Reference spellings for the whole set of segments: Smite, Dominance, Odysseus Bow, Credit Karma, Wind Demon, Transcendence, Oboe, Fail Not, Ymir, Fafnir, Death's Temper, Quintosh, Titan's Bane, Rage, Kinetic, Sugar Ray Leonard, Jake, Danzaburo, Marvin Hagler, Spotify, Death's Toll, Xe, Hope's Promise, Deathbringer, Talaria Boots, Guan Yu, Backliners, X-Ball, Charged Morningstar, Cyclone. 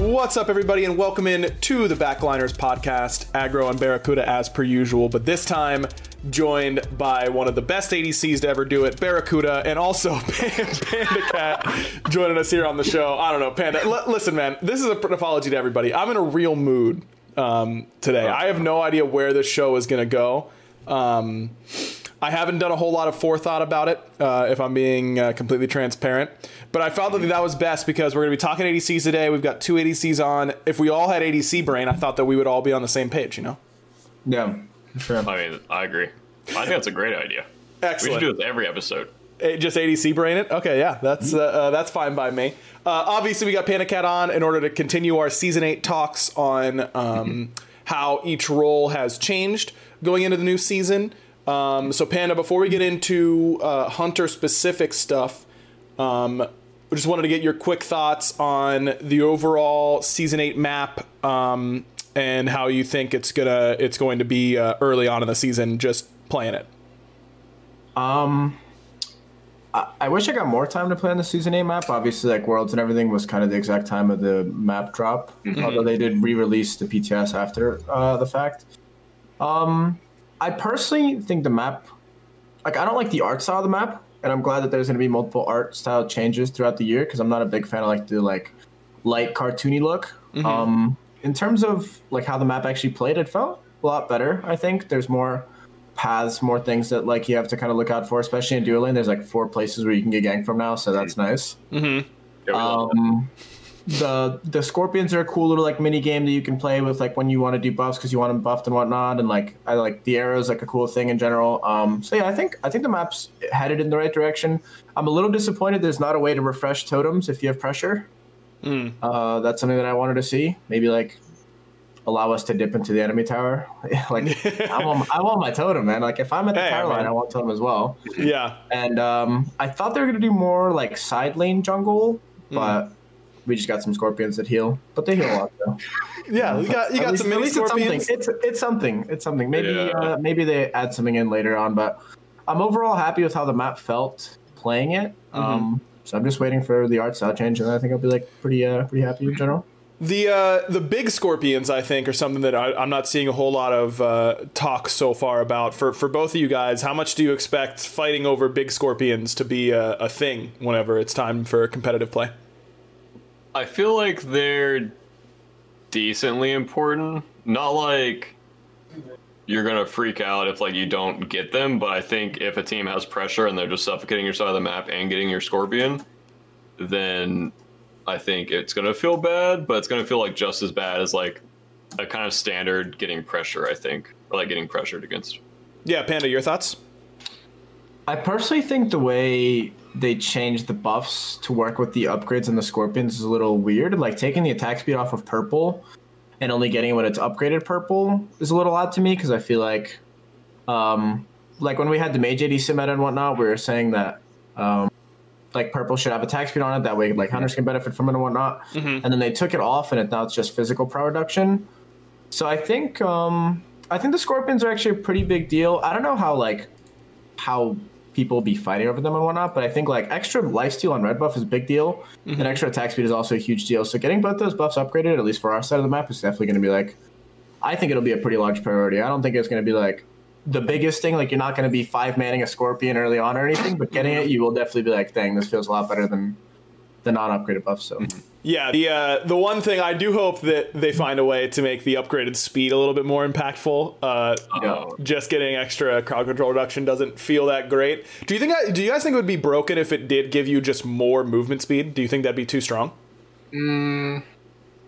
What's up, everybody, and welcome in to the Backliners podcast. Aggro and Barracuda as per usual, but this time joined by one of the best ADCs to ever do it, Barracuda, and also Panda Cat joining us here on the show. I don't know, Panda. Listen, man, this is an apology to everybody. I'm in a real mood today. I have no idea where this show is going to go. I haven't done a whole lot of forethought about it, if I'm being completely transparent. But I felt that was best because we're going to be talking ADCs today. We've got two ADCs on. If we all had ADC brain, I thought that we would all be on the same page, you know? Yeah, sure. I mean, I agree. I think that's a great idea. Excellent. We should do this every episode. Just ADC brain it? Okay, yeah, that's fine by me. Obviously, we got Panda Cat on in order to continue our Season 8 talks on how each role has changed going into the new season. So, Panda, before we get into Hunter-specific stuff, we just wanted to get your quick thoughts on the overall Season 8 map and how you think it's going to be early on in the season, just playing it. I wish I got more time to play on the Season 8 map. Obviously, like, Worlds and everything was kind of the exact time of the map drop, although they did re-release the PTS after the fact. I personally think the map, like, I don't like the art style of the map, and I'm glad that there's going to be multiple art style changes throughout the year because I'm not a big fan of the light cartoony look. In terms of how the map actually played, it felt a lot better. I think there's more paths, more things that you have to kind of look out for, especially in dueling. There's 4 places where you can get ganked from now, so that's nice. Yeah, The scorpions are a cool little mini game that you can play with when you want to do buffs because you want them buffed and whatnot, and I like the arrows, a cool thing in general. So yeah, I think the map's headed in the right direction. I'm a little disappointed there's not a way to refresh totems if you have pressure. That's something that I wanted to see. Maybe allow us to dip into the enemy tower. I want my totem, man. If I'm at the tower line, I want totem as well. Yeah. And I thought they were gonna do more side lane jungle, but we just got some scorpions that heal, but they heal a lot though. Yeah, you got some mini scorpions. It's something. Maybe they add something in later on, but I'm overall happy with how the map felt playing it. So I'm just waiting for the art style change, and I think I'll be pretty happy in general. The big scorpions, I think, are something that I'm not seeing a whole lot of talk so far about. For both of you guys, how much do you expect fighting over big scorpions to be a thing whenever it's time for competitive play? I feel like they're decently important. Not you're going to freak out if you don't get them, but I think if a team has pressure and they're just suffocating your side of the map and getting your scorpion, then I think it's going to feel bad, but it's going to feel just as bad as a kind of standard getting pressured against. Yeah, Panda, your thoughts? I personally think the way they changed the buffs to work with the upgrades and the Scorpions is a little weird. Like, taking the attack speed off of purple and only getting it when it's upgraded purple is a little odd to me, because I feel like when we had the Mage AD Simet and whatnot, we were saying that like purple should have attack speed on it, that way like hunters can benefit from it and whatnot. Mm-hmm. And then they took it off, and now it's just physical pro reduction. So I think the Scorpions are actually a pretty big deal. I don't know how people be fighting over them and whatnot, but I think like extra lifesteal on red buff is a big deal, mm-hmm. and extra attack speed is also a huge deal. So getting both those buffs upgraded, at least for our side of the map, is definitely going to be like, I think it'll be a pretty large priority. I don't think it's going to be like the biggest thing. Like, you're not going to be five-manning a Scorpion early on or anything, but getting it, you will definitely be like, dang, this feels a lot better than the non-upgraded buff. So yeah, the one thing I do hope that they find a way to make the upgraded speed a little bit more impactful. Just getting extra crowd control reduction doesn't feel that great. Do you guys think it would be broken if it did give you just more movement speed? Do you think that'd be too strong? I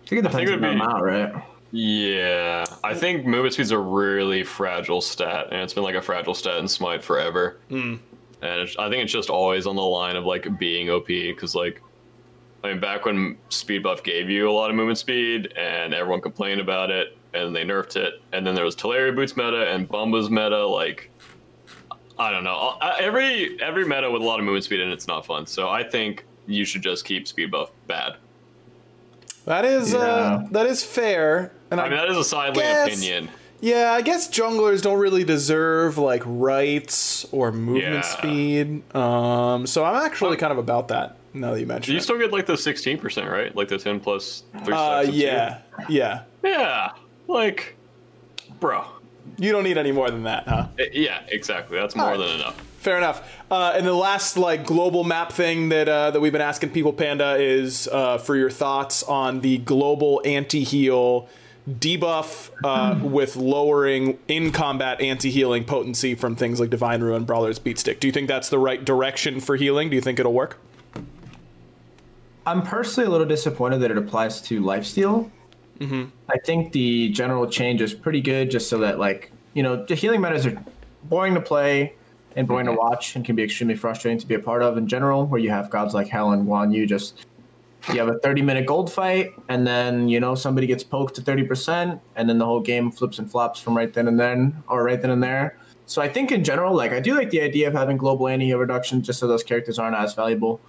think it would be amount, right? Yeah, I think movement speed's a really fragile stat, and it's been like a fragile stat in Smite forever. And I think it's just always on the line of like being OP, because like, I mean, back when speed buff gave you a lot of movement speed and everyone complained about it and they nerfed it, and then there was Teleria Boots meta and Bumba's meta, like, I don't know. Every meta with a lot of movement speed in it's not fun. So I think you should just keep speed buff bad. That is fair. And I mean, that is a sideline opinion. Yeah, I guess junglers don't really deserve like rights or movement speed. So I'm actually kind of about that. Now that you mentioned, you still get like those 16%, right? Like the 10+3. Yeah. Like, bro, you don't need any more than that, huh? Yeah, exactly. That's more than enough. Fair enough. And the last like global map thing that we've been asking people, Panda, is for your thoughts on the global anti-heal debuff with lowering in combat anti-healing potency from things like Divine Ruin, Brawler's Beatstick. Do you think that's the right direction for healing? Do you think it'll work? I'm personally a little disappointed that it applies to lifesteal. Mm-hmm. I think the general change is pretty good, just so that, like, you know, the healing metas are boring to play and boring to watch and can be extremely frustrating to be a part of in general, where you have gods like Hell and Guan Yu. You have a 30-minute gold fight, and then, you know, somebody gets poked to 30%, and then the whole game flips and flops from right then and there. So I think in general, like, I do like the idea of having global anti-heal reduction, just so those characters aren't as valuable.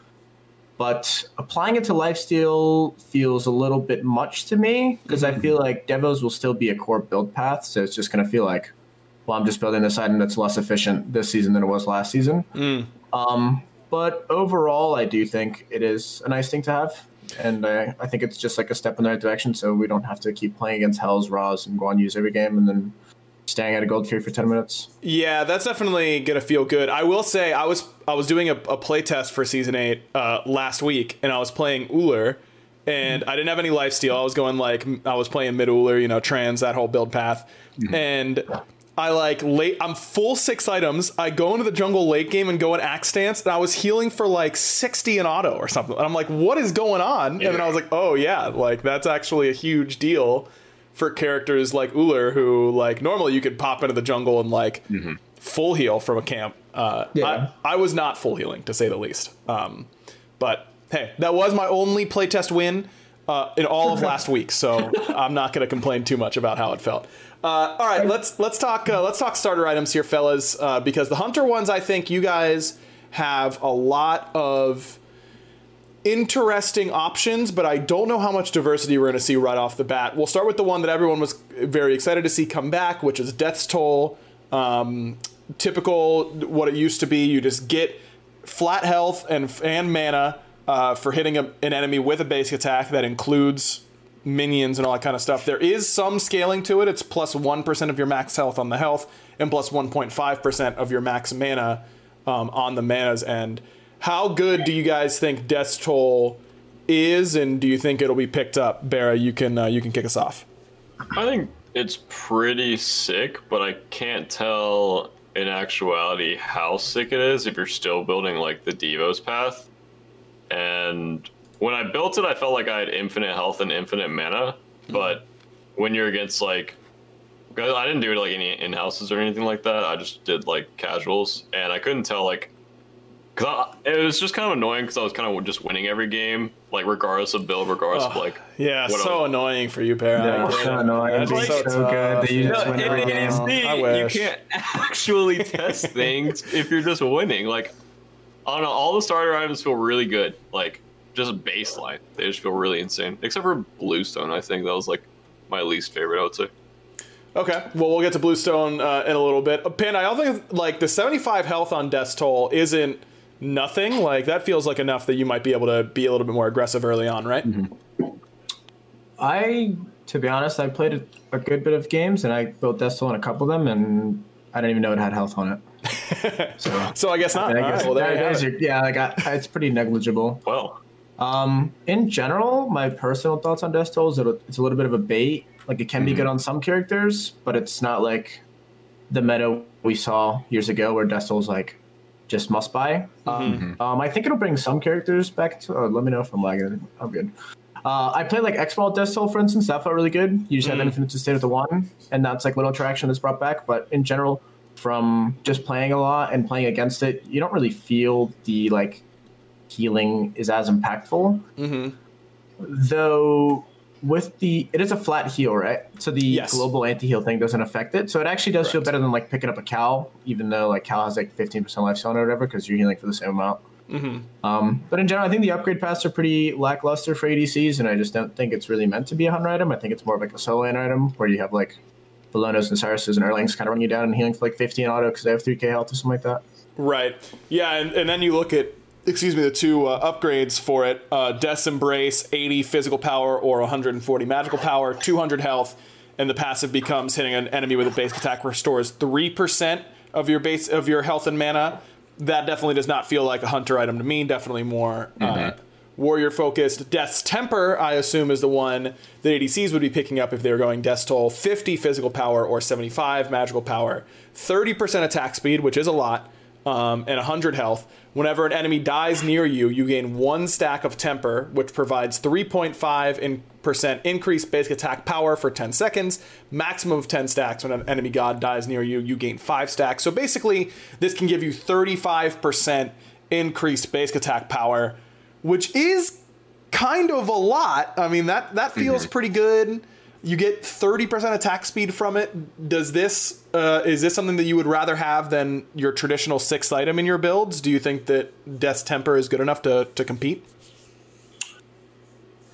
But applying it to lifesteal feels a little bit much to me, because I feel like Devos will still be a core build path. So it's just going to feel like, well, I'm just building this item that's less efficient this season than it was last season. But overall, I do think it is a nice thing to have. And I think it's just like a step in the right direction. So we don't have to keep playing against Hells, Ra's, and Guan Yu's every game and then staying at a gold tier for 10 minutes. Yeah, that's definitely gonna feel good. I will say, I was doing a play test for season 8 last week, and I was playing Uller, and I didn't have any lifesteal. I was going like, I was playing mid Uller, you know, trans, that whole build path. And I like late, I'm full 6 items. I go into the jungle late game and go in axe stance, and I was healing for like 60 in auto or something. And I'm like, what is going on? Yeah. And then I was like, oh yeah, like that's actually a huge deal for characters like Uller, who like normally you could pop into the jungle and like full heal from a camp. I was not full healing, to say the least. But hey, that was my only playtest win in all of last week, so I'm not going to complain too much about how it felt. All right, let's talk starter items here, fellas, because the hunter ones, I think you guys have a lot of interesting options, but I don't know how much diversity we're going to see right off the bat. We'll start with the one that everyone was very excited to see come back, which is Death's Toll. Typical what it used to be. You just get flat health and mana for hitting an enemy with a basic attack that includes minions and all that kind of stuff. There is some scaling to it. It's plus 1% of your max health on the health and plus 1.5% of your max mana on the mana's end. How good do you guys think Death's Toll is, and do you think it'll be picked up? Barra, you can kick us off. I think it's pretty sick, but I can't tell in actuality how sick it is if you're still building like the Devos path. And when I built it, I felt like I had infinite health and infinite mana, but when you're against like I didn't do like any in-houses or anything like that. I just did like casuals, and I couldn't tell like, because it was just kind of annoying because I was kind of just winning every game, like regardless of build, regardless of like. Yeah, so annoying for you, Perry. Yeah, so annoying. It's like, so good that you just win every game. I wish. You can't actually test things if you're just winning. Like, I don't know. All the starter items feel really good. Like, just baseline, they just feel really insane. Except for Bluestone, I think that was like my least favorite, I would say. Okay, well, we'll get to Bluestone in a little bit. Pin, I don't think, like, the 75 health on Death's Toll isn't nothing. Like, that feels like enough that you might be able to be a little bit more aggressive early on, right? Mm-hmm. To be honest, I played a good bit of games, and I built Death's Toll in a couple of them, and I didn't even know it had health on it. So I guess not. I guess, all right, well, there you go. Yeah, like, it's pretty negligible. Well. In general, my personal thoughts on Death's Toll is that it's a little bit of a bait. Like, it can be good on some characters, but it's not like the meta we saw years ago where Death's Toll's like just must buy. I think it'll bring some characters back to. Oh, let me know if I'm lagging. I'm good. I played like X-Ball Death's Toll, for instance. That felt really good. You just have infinite to stay with the one, and that's like little traction that's brought back. But in general, from just playing a lot and playing against it, you don't really feel the like healing is as impactful. Though. With it is a flat heal, right? So the global anti-heal thing doesn't affect it. So it actually does feel better than like picking up a cow, even though like cow has like 15% life on it or whatever, because you're healing for the same amount. But in general, I think the upgrade paths are pretty lackluster for ADCs, and I just don't think it's really meant to be a hunter item. I think it's more of like a solo lane item where you have like Belonos and Cyruses and Erlings kind of run you down and healing for like 15 auto because they have 3k health or something like that. Right. Yeah, and then you look at the two upgrades for it, Death's Embrace, 80 physical power or 140 magical power, 200 health, and the passive becomes hitting an enemy with a basic attack restores 3% of your base of your health and mana. That definitely does not feel like a hunter item to me, definitely more warrior focused. Death's Temper, I assume, is the one that ADCs would be picking up if they were going Death's Toll, 50 physical power or 75 magical power, 30% attack speed, which is a lot, and 100 health. Whenever an enemy dies near you, you gain one stack of Temper, which provides 3.5% increased basic attack power for 10 seconds. Maximum of 10 stacks. When an enemy god dies near you, you gain 5 stacks. So basically, this can give you 35% increased basic attack power, which is kind of a lot. I mean, that feels pretty good. You get 30% attack speed from it. Does this is this something that you would rather have than your traditional sixth item in your builds? Do you think that Death's Temper is good enough to compete?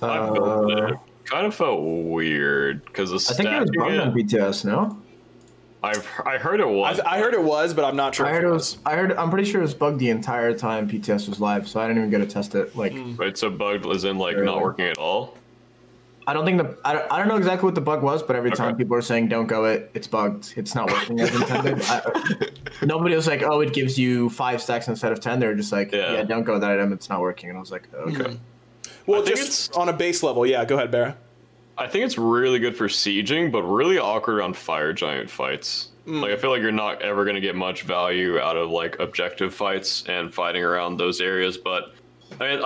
I felt that it kind of felt weird because the stat. I think it was banned on BTS, no? I heard it was. I heard it was, but I'm not sure. I'm pretty sure it was bugged the entire time PTS was live, so I didn't even get to test it. Like, right, so bugged as in like not working at all. I don't think I don't know exactly what the bug was, but every time people are saying don't go it, it's bugged. It's not working as intended. Nobody was like, oh, it gives you 5 stacks instead of 10. They were just like, yeah, don't go that item. It's not working. And I was like, okay. Well, just on a base level, yeah. Go ahead, Barra. I think it's really good for sieging, but really awkward on fire giant fights. Like, I feel like you're not ever going to get much value out of like objective fights and fighting around those areas. But I mean.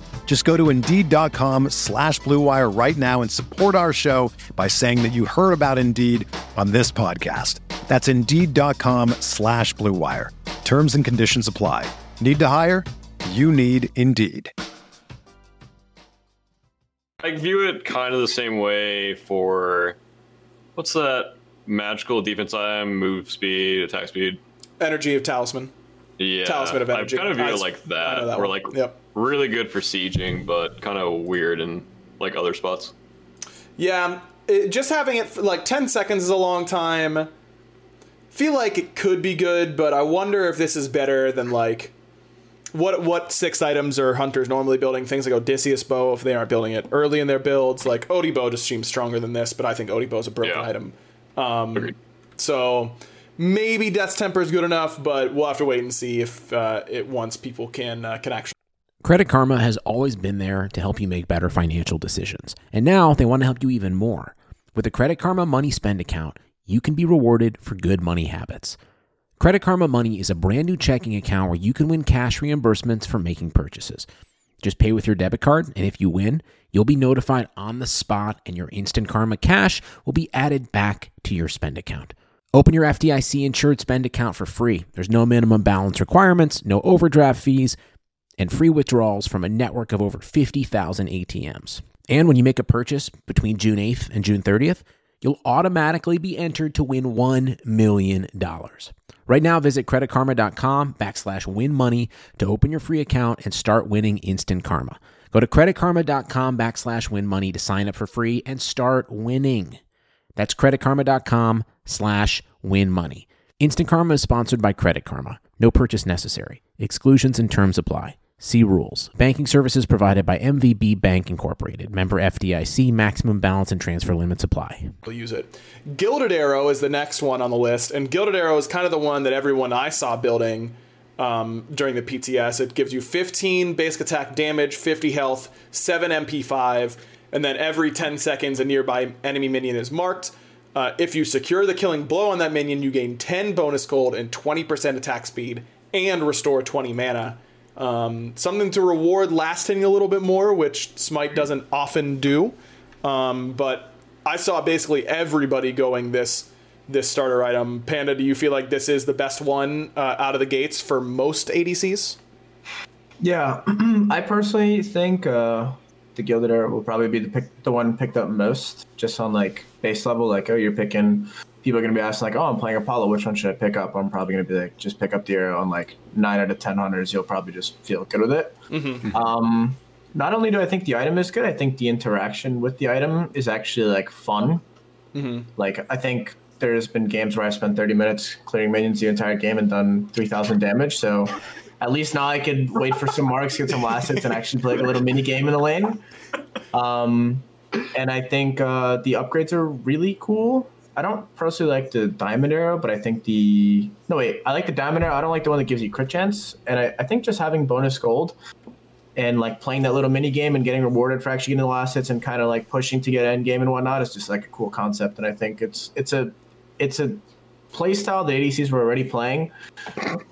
Just go to Indeed.com/Blue Wire right now and support our show by saying that you heard about Indeed on this podcast. That's Indeed.com/Blue Wire. Terms and conditions apply. Need to hire? You need Indeed. I view it kind of the same way for, what's that magical defense item, move speed, attack speed? Energy of Talisman. Yeah. Talisman of Energy. I kind of view it like that. Or like... Yep. really good for sieging, but kind of weird in like other spots. Yeah, just having it for like 10 seconds is a long time. Feel like it could be good, but I wonder if this is better than like what six items are hunters normally building. Things like Odysseus Bow, if they aren't building it early in their builds, like Odie Bow just seems stronger than this, but I think Odie Bow's a broken item. Agreed. So maybe Death's Temper is good enough, but we'll have to wait and see if people can actually. Credit Karma has always been there to help you make better financial decisions, and now they want to help you even more. With the Credit Karma Money Spend account, you can be rewarded for good money habits. Credit Karma Money is a brand new checking account where you can win cash reimbursements for making purchases. Just pay with your debit card, and if you win, you'll be notified on the spot, and your Instant Karma cash will be added back to your spend account. Open your FDIC insured spend account for free. There's no minimum balance requirements, no overdraft fees, and free withdrawals from a network of over 50,000 ATMs. And when you make a purchase between June 8th and June 30th, you'll automatically be entered to win $1 million. Right now, visit creditkarma.com/winmoney to open your free account and start winning Instant Karma. Go to creditkarma.com/winmoney to sign up for free and start winning. That's creditkarma.com/winmoney. Instant Karma is sponsored by Credit Karma. No purchase necessary. Exclusions and terms apply. See rules. Banking services provided by MVB Bank Incorporated. Member FDIC. Maximum balance and transfer limits apply. We'll use it. Gilded Arrow is the next one on the list, and Gilded Arrow is kind of the one that everyone I saw building during the PTS. It gives you 15 basic attack damage, 50 health, 7 MP5, and then every 10 seconds a nearby enemy minion is marked. If you secure the killing blow on that minion, you gain 10 bonus gold and 20% attack speed and restore 20 mana. Something to reward last hitting a little bit more, which Smite doesn't often do. But I saw basically everybody going this starter item. Panda, do you feel like this is the best one out of the gates for most ADCs? Yeah, I personally think... the Gilded Arrow will probably be the one picked up most, just on like base level. Like, oh, you're picking. People are gonna be asking like, oh, I'm playing Apollo. Which one should I pick up? I'm probably gonna be like, just pick up the arrow. On like 9 out of 10 hunters, you'll probably just feel good with it. Mm-hmm. Not only do I think the item is good, I think the interaction with the item is actually like fun. Mm-hmm. Like, I think there's been games where I spent 30 minutes clearing minions the entire game and done 3,000 damage. So. At least now I could wait for some marks, get some last hits, and actually play like a little mini game in the lane. And I think the upgrades are really cool. I don't personally like the diamond arrow, but I think I like the diamond arrow. I don't like the one that gives you crit chance. And I think just having bonus gold and like playing that little mini game and getting rewarded for actually getting the last hits and kind of like pushing to get end game and whatnot is just like a cool concept. And I think it's a play style the ADCs were already playing,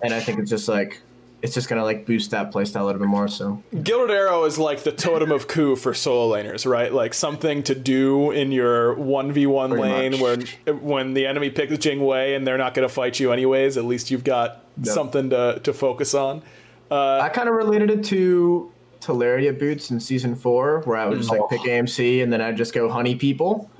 and I think it's just like. It's just going to, like, boost that playstyle a little bit more, so... Gilded Arrow is, like, the totem of Coup for solo laners, right? Like, something to do in your 1v1 lane when the enemy picks Jingwei and they're not going to fight you anyways. At least you've got something to focus on. I kind of related it to Teleria boots in Season 4, where I would just, like, pick AMC and then I'd just go honey people.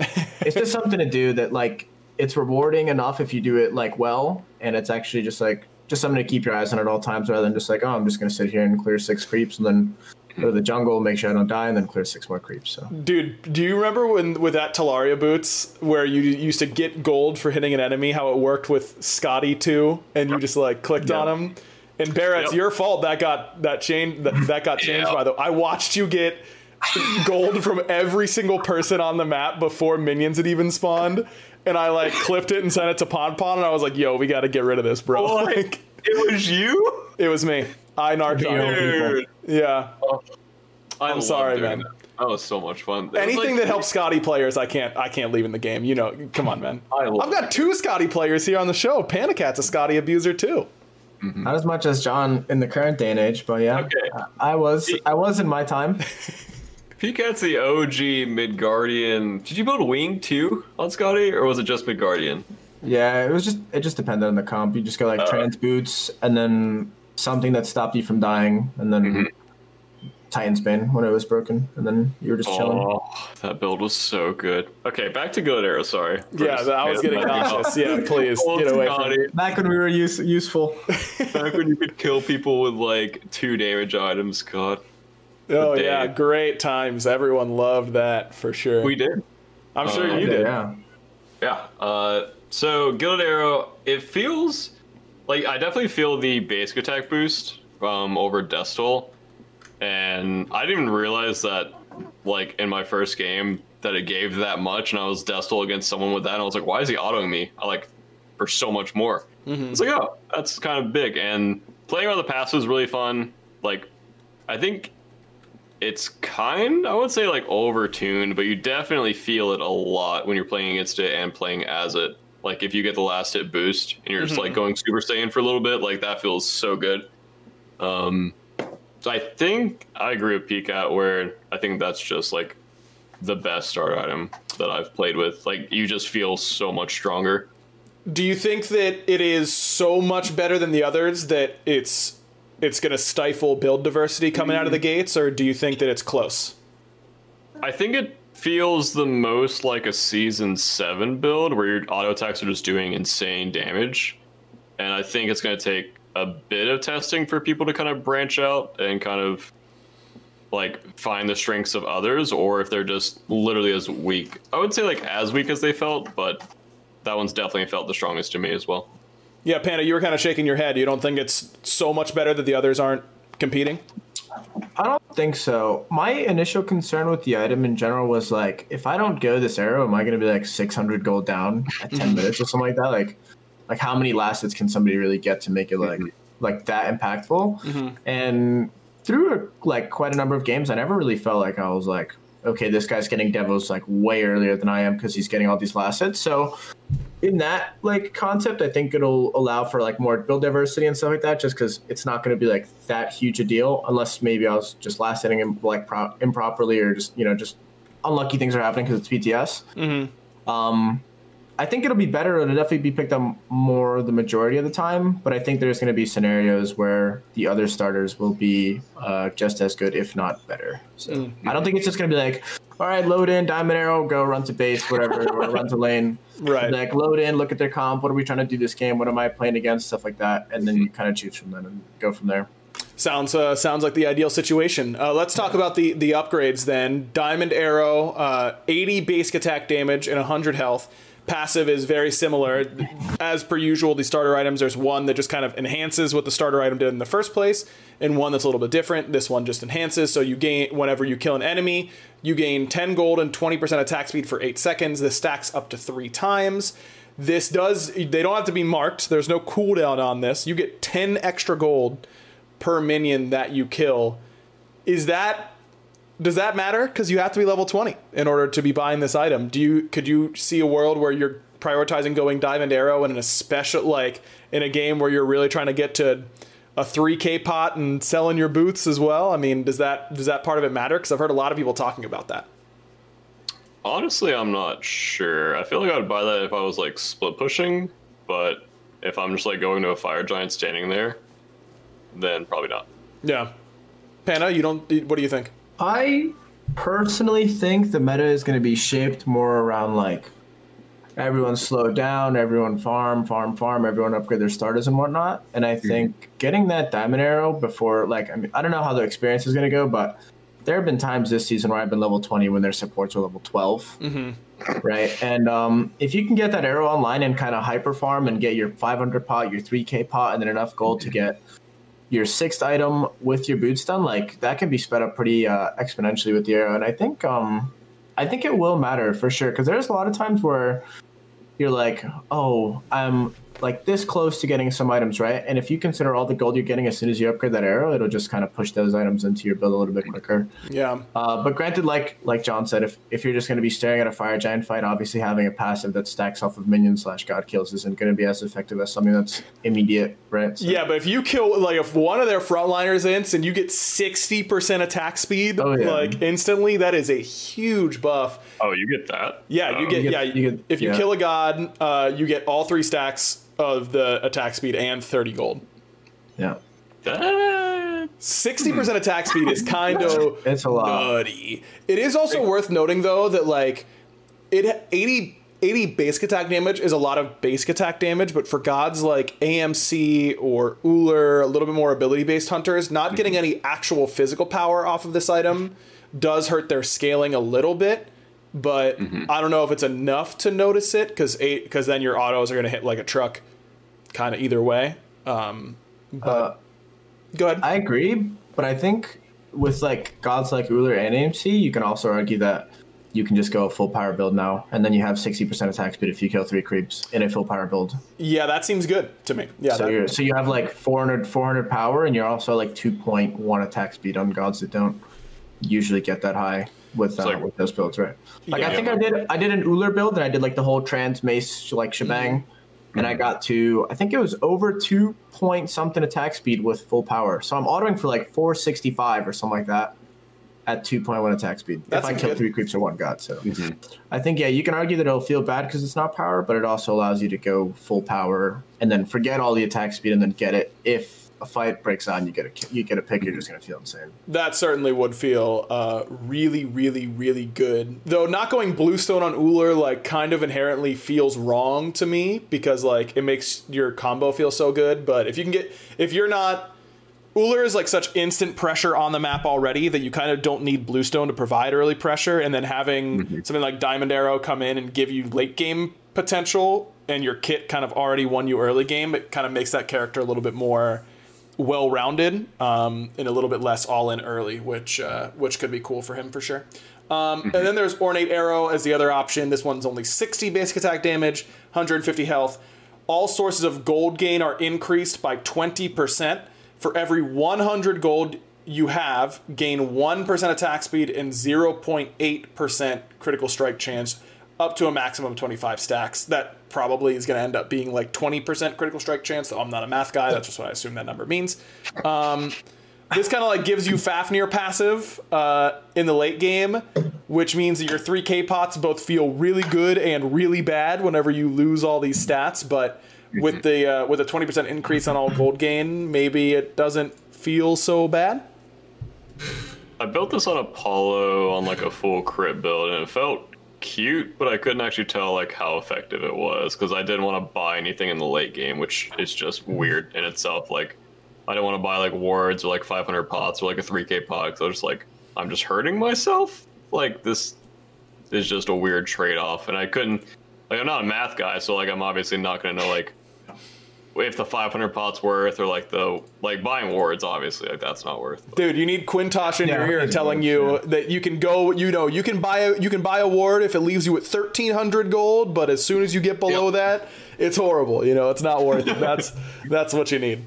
It's just something to do that, like, it's rewarding enough if you do it, like, well, and it's actually just, like... Just something to keep your eyes on at all times rather than just like, oh, I'm just going to sit here and clear 6 creeps and then go to the jungle, make sure I don't die, and then clear 6 more creeps. So. Dude, do you remember with that Talaria boots where you used to get gold for hitting an enemy, how it worked with Scotty too, and you just like clicked on him? And Barrett, it's your fault that got changed by the way. I watched you get gold from every single person on the map before minions had even spawned. And I like clipped it and sent it to Ponpon, and I was like, "Yo, we got to get rid of this, bro." Well, like, it was you. It was me. I narked on people. Yeah. Oh, I'm sorry, man. That was so much fun. Anything that helps Scotty players, I can't leave in the game. You know, come on, man. I've got 2 Scotty players here on the show. Panicat's a Scotty abuser too. Mm-hmm. Not as much as John in the current day and age, but yeah, okay. I was in my time. P-Cat's the OG Midgardian. Did you build Wing too on Scotty, or was it just Midgardian? Yeah, it just depended on the comp. You just got like trans boots, and then something that stopped you from dying, and then Titan's Bane when it was broken, and then you were just chilling. That build was so good. Okay, back to Gilded Arrow. Sorry. Yeah, I was getting nauseous. Yeah, please get away from it. Back when we were useful. Back when you could kill people with like 2 damage items. God. Oh, yeah, great times. Everyone loved that for sure. We did. I'm sure you did. Yeah. So Gilded Arrow, it feels like I definitely feel the basic attack boost over Death's Toll. And I didn't even realize that, like, in my first game that it gave that much, and I was Death's Toll against someone with that, and I was like, why is he autoing me? I like for so much more. Mm-hmm. It's like, oh, that's kind of big. And playing on the pass was really fun. Like, I think it's kind, I would say, like, overtuned, but you definitely feel it a lot when you're playing against it and playing as it. Like, if you get the last hit boost and you're just like going Super Saiyan for a little bit, like, that feels so good. So I think I agree with PCAT, where I think that's just like the best start item that I've played with. Like, you just feel so much stronger. Do you think that it is so much better than the others that it's going to stifle build diversity coming out of the gates, or do you think that it's close? I think it feels the most like a Season 7 build, where your auto attacks are just doing insane damage. And I think it's going to take a bit of testing for people to kind of branch out and kind of like find the strengths of others, or if they're just literally as weak. I would say like as weak as they felt, but that one's definitely felt the strongest to me as well. Yeah, Panda, you were kind of shaking your head. You don't think it's so much better that the others aren't competing? I don't think so. My initial concern with the item in general was like, if I don't go this arrow, am I going to be like 600 gold down at 10 minutes or something like that? Like how many last hits can somebody really get to make it like that impactful? Mm-hmm. And through like quite a number of games, I never really felt like I was like, okay, this guy's getting devos like way earlier than I am because he's getting all these last hits. So in that like concept, I think it'll allow for like more build diversity and stuff like that, just because it's not going to be like that huge a deal, unless maybe I was just last hitting him like improperly, or just, you know, just unlucky things are happening because it's BTS. Mm-hmm. I think it'll be better. It'll definitely be picked up more the majority of the time, but I think there's going to be scenarios where the other starters will be just as good, if not better. So I don't think it's just going to be like, all right, load in, diamond arrow, go run to base, whatever, or run to lane. Right. Like, load in, look at their comp. What are we trying to do this game? What am I playing against? Stuff like that. And then you kind of choose from that and go from there. Sounds like the ideal situation. Let's talk about the upgrades then. Diamond arrow, 80 basic attack damage and 100 health. Passive is very similar. As per usual, the starter items, there's one that just kind of enhances what the starter item did in the first place, and one that's a little bit different. This one just enhances, so you gain, whenever you kill an enemy, you gain 10 gold and 20% attack speed for 8 seconds. This stacks up to 3 times. This does, they don't have to be marked. There's no cooldown on this. You get 10 extra gold per minion that you kill. Is that... does that matter? Because you have to be level 20 in order to be buying this item. Could you see a world where you're prioritizing going diamond arrow in a special, like in a game where you're really trying to get to a 3K pot and selling your boots as well? I mean, does that part of it matter? Because I've heard a lot of people talking about that. Honestly, I'm not sure. I feel like I would buy that if I was like split pushing, but if I'm just like going to a fire giant standing there, then probably not. Yeah, Panda, you don't. What do you think? I personally think the meta is going to be shaped more around like everyone slow down, everyone farm, everyone upgrade their starters and whatnot. And I think getting that diamond arrow before, like, I mean, I don't know how the experience is going to go, but there have been times this season where I've been level 20 when their supports are level 12. Mm-hmm. Right. And if you can get that arrow online and kind of hyper farm and get your 500 pot, your 3K pot, and then enough gold to get your 6th item with your boots done, like that can be sped up pretty exponentially with the arrow. And I think it will matter for sure, because there's a lot of times where you're like, oh, I'm like this close to getting some items, right? And if you consider all the gold you're getting as soon as you upgrade that arrow, it'll just kind of push those items into your build a little bit quicker. Yeah. But granted, like John said, if you're just going to be staring at a fire giant fight, obviously having a passive that stacks off of minions / god kills isn't going to be as effective as something that's immediate, right? So. Yeah, but if you kill, like if one of their frontliners ints and you get 60% attack speed, like instantly, that is a huge buff. Oh, you get that? Yeah, you get, if you kill a god, you get all 3 stacks of the attack speed and 30 gold. Yeah. 60% attack speed is kind of nutty. It is also worth noting, though, that like 80 80 basic attack damage is a lot of basic attack damage, but for gods like AMC or Uller, a little bit more ability-based hunters, not getting any actual physical power off of this item does hurt their scaling a little bit, but I don't know if it's enough to notice it, because then your autos are going to hit like a truck kind of either way. Go ahead. I agree, but I think with like gods like Uller and AMC, you can also argue that you can just go full power build now, and then you have 60% attack speed if you kill 3 creeps in a full power build. Yeah, that seems good to me. Yeah. So you have like 400 power, and you're also like 2.1 attack speed on gods that don't usually get that high with those builds, right? Like I did an Uller build, and I did like the whole trans mace like shebang, and I got to, I think it was over 2 point something attack speed with full power. So I'm autoing for like 465 or something like that at 2.1 attack speed. That's if I kill 3 creeps or 1 god. So I think, yeah, you can argue that it'll feel bad because it's not power, but it also allows you to go full power and then forget all the attack speed and then get it. If a fight breaks on, you get a pick, you're just going to feel insane. That certainly would feel really, really, really good. Though not going Bluestone on Uller like kind of inherently feels wrong to me because like it makes your combo feel so good. But Uller is like such instant pressure on the map already that you kind of don't need Bluestone to provide early pressure, and then having something like Diamond Arrow come in and give you late game potential, and your kit kind of already won you early game, it kind of makes that character a little bit more well-rounded and a little bit less all-in early, which could be cool for him for sure. And then there's Ornate Arrow as the other option. This one's only 60 basic attack damage, 150 health. All sources of gold gain are increased by 20%. For every 100 gold you have, gain 1% attack speed and 0.8% critical strike chance, up to a maximum of 25 stacks. That probably is going to end up being like 20% critical strike chance. So I'm not a math guy. That's just what I assume that number means. This kind of like gives you Fafnir passive in the late game, which means that your 3K pots both feel really good and really bad whenever you lose all these stats, but with a 20% increase on all gold gain, maybe it doesn't feel so bad. I built this on Apollo on like a full crit build, and it felt cute, but I couldn't actually tell like how effective it was because I didn't want to buy anything in the late game, which is just weird in itself. Like I didn't want to buy like wards or like 500 pots or like a 3K pot, because I was just like, I'm just hurting myself. Like this is just a weird trade-off, and I couldn't. Like I'm not a math guy, so like I'm obviously not gonna know like if the 500 pot's worth, or like the like buying wards, obviously, like that's not worth. But. Dude, you need Quintosh in your ear telling you that you can go. You know, you can buy a ward if it leaves you at 1,300 gold, but as soon as you get below that, it's horrible. You know, it's not worth it. That's what you need.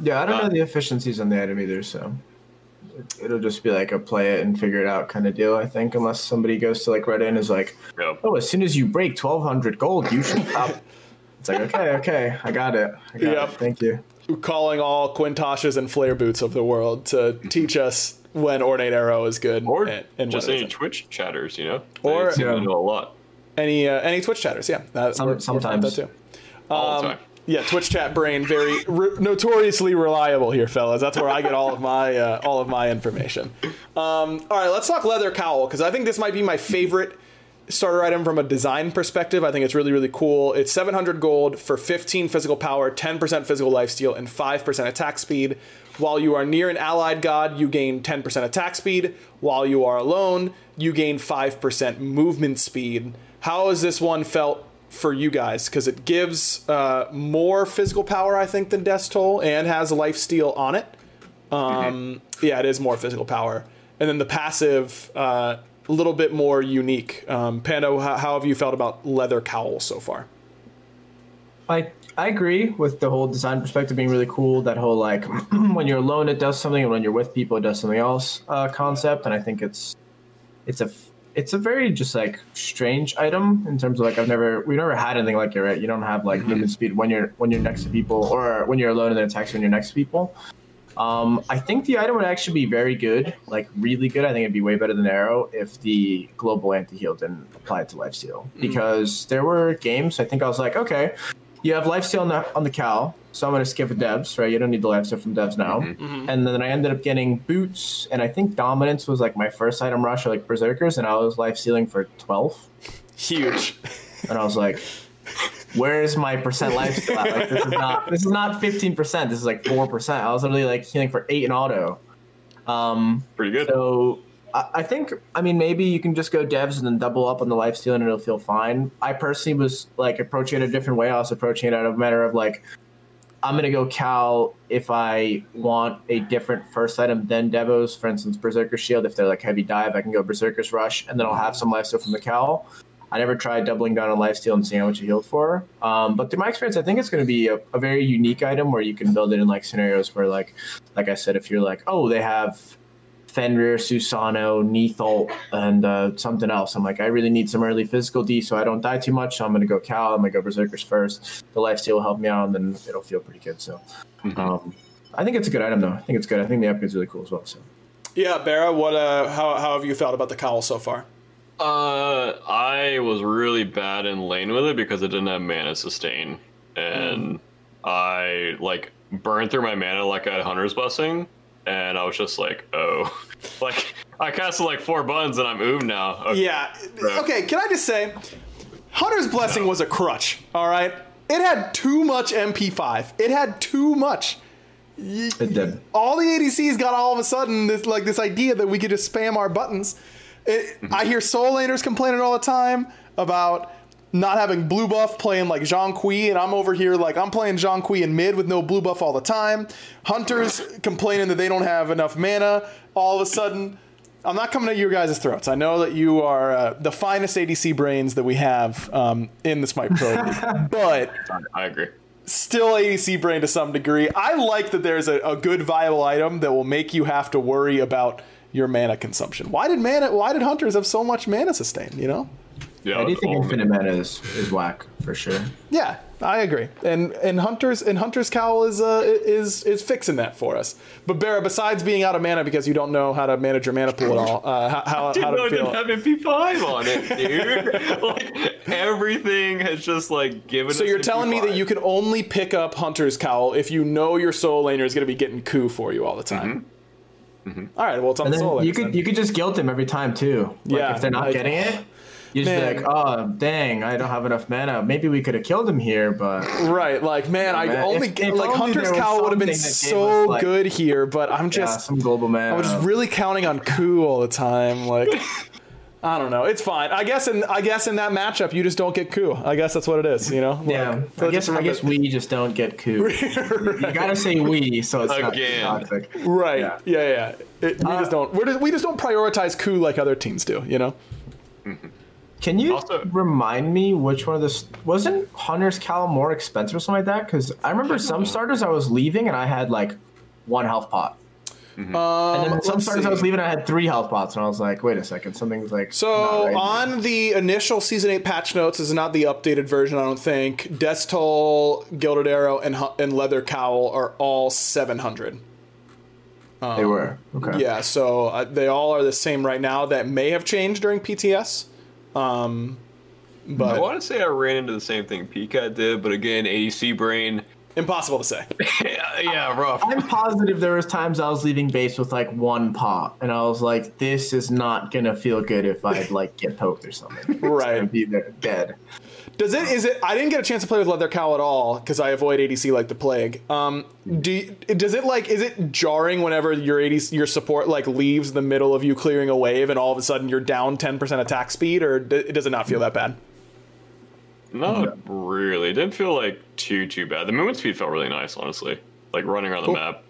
Yeah, I don't know the efficiencies on the item either, so it'll just be like a play it and figure it out kind of deal, I think, unless somebody goes to like Reddit and is like, oh, as soon as you break 1,200 gold, you should pop. It's like, okay, I got it. I got it. Thank you. Calling all Quintoshes and Flare Boots of the world to teach us when Ornate Arrow is good. Or and just any Twitch chatters, you know? Or know a lot. Any Twitch chatters, yeah. Sometimes. That too. All the time. Yeah, Twitch chat brain, very notoriously reliable here, fellas. That's where I get all of my information. All right, let's talk Leather Cowl, because I think this might be my favorite starter item from a design perspective. I think it's really, really cool. It's 700 gold for 15 physical power, 10% physical lifesteal, and 5% attack speed. While you are near an allied god, you gain 10% attack speed. While you are alone, you gain 5% movement speed. How has this one felt for you guys, because it gives more physical power, I think, than Death's Toll, and has lifesteal on it. Yeah, it is more physical power. And then the passive, a little bit more unique. Pando, how have you felt about Leather Cowl so far? I agree with the whole design perspective being really cool, that whole, like, when you're alone, it does something, and when you're with people, it does something else concept, and I think it's a very just like strange item in terms of like we've never had anything like it, right? You don't have like movement speed when you're next to people, or when you're alone and then attacks when you're next to people. I think the item would actually be very good, like really good. I think it'd be way better than Arrow if the global anti-heal didn't apply it to lifesteal, because there were games I think I was like, okay, you have lifesteal on the cow, so I'm going to skip a Debs, right? You don't need the lifesteal from Debs now. Mm-hmm. And then I ended up getting boots, and I think Dominance was like my first item rush, or like Berserkers, and I was lifestealing for 12. Huge. And I was like, where's my percent lifesteal? Like, this is not 15%. This is like 4%. I was literally like healing for 8 in auto. Pretty good. So I think, I mean, maybe you can just go Devs and then double up on the lifesteal and it'll feel fine. I personally was like approaching it a different way. I was approaching it out of a matter of like, I'm going to go Cow if I want a different first item than Devos. For instance, Berserker Shield, if they're like heavy dive, I can go Berserker's Rush and then I'll have some lifesteal from the Cow. I never tried doubling down on lifesteal and seeing how much you healed for. But through my experience, I think it's going to be a very unique item where you can build it in like scenarios where like I said, if you're like, oh, they have Fenrir, Susano, Neathult, and something else. I'm like, I really need some early physical D so I don't die too much. So I'm going to go Cow. I'm going to go Berserkers first. The lifesteal will help me out, and then it'll feel pretty good. So I think it's a good item, though. I think it's good. I think the upgrade's really cool as well. So yeah, Barra, what? How have you felt about the Cowl so far? I was really bad in lane with it because it didn't have mana sustain, and I like burned through my mana like I had Hunter's Blessing, and I was just like, oh, like I casted like 4 buttons and I'm oom now. Okay. Yeah, okay. Can I just say, Hunter's Blessing was a crutch. All right, it had too much MP5. It had too much. It did. All the ADCs got all of a sudden this idea that we could just spam our buttons. I hear soul laners complaining all the time about not having blue buff, playing like Zhang Kui, and I'm over here like I'm playing Zhang Kui in mid with no blue buff all the time. Hunters complaining that they don't have enough mana. All of a sudden, I'm not coming at your guys' throats. I know that you are the finest ADC brains that we have in the Smite Pro League, but I agree. Still ADC brain to some degree. I like that there's a good viable item that will make you have to worry about your mana consumption. Why did Hunters have so much mana sustain, you know? Yeah, I do think infinite mana is whack for sure. Yeah, I agree. And Hunter's Cowl is fixing that for us. But Barra, besides being out of mana because you don't know how to manage your mana pool at all, I didn't have MP5 on it, dude. Like everything has just like given us. So you're telling me that you can only pick up Hunter's Cowl if you know your soul laner is going to be getting coup for you all the time. Mm-hmm. Mm-hmm. All right, well, it's on the soul. You could just guilt them every time too. Like, yeah, if they're not getting it, you just be like, oh dang, I don't have enough mana. Maybe we could have killed him here, but right, like man, I only if Hunter's Cowl would have been so like, good here, but I'm just some global mana. I was just really counting on Coup all the time. Like I don't know, it's fine. I guess in that matchup you just don't get Coup. I guess that's what it is, you know. Like, yeah, I guess we just don't get Coup. Right. You gotta say we, so it's not toxic. Right? Yeah. We just don't prioritize Coup like other teams do, you know. Mm-hmm. Can you remind me which one of this wasn't Hunter's Cowl more expensive or something like that? Because I remember some starters I was leaving and I had like 1 health pot. Mm-hmm. And then some starters I was leaving, I had 3 health pots, and I was like, wait a second, something's like. So right on now. The initial Season 8 patch notes is not the updated version, I don't think. Death's Toll, Gilded Arrow, and Leather Cowl are all 700. They were. Okay. Yeah, so they all are the same right now. That may have changed during PTS. But I want to say I ran into the same thing PCAT did, but again, ADC brain. Impossible to say. yeah, rough. I'm positive there was times I was leaving base with like 1 pop, and I was like, "This is not gonna feel good if I like get poked or something." Right, it's be there dead. Does it? Is it? I didn't get a chance to play with Leather Cowl at all because I avoid ADC like the plague. Does it like? Is it jarring whenever your support like leaves the middle of you clearing a wave, and all of a sudden you're down 10% attack speed, or does it not feel that bad? Not really. It didn't feel like too bad. The movement speed felt really nice, honestly. Like running around the map.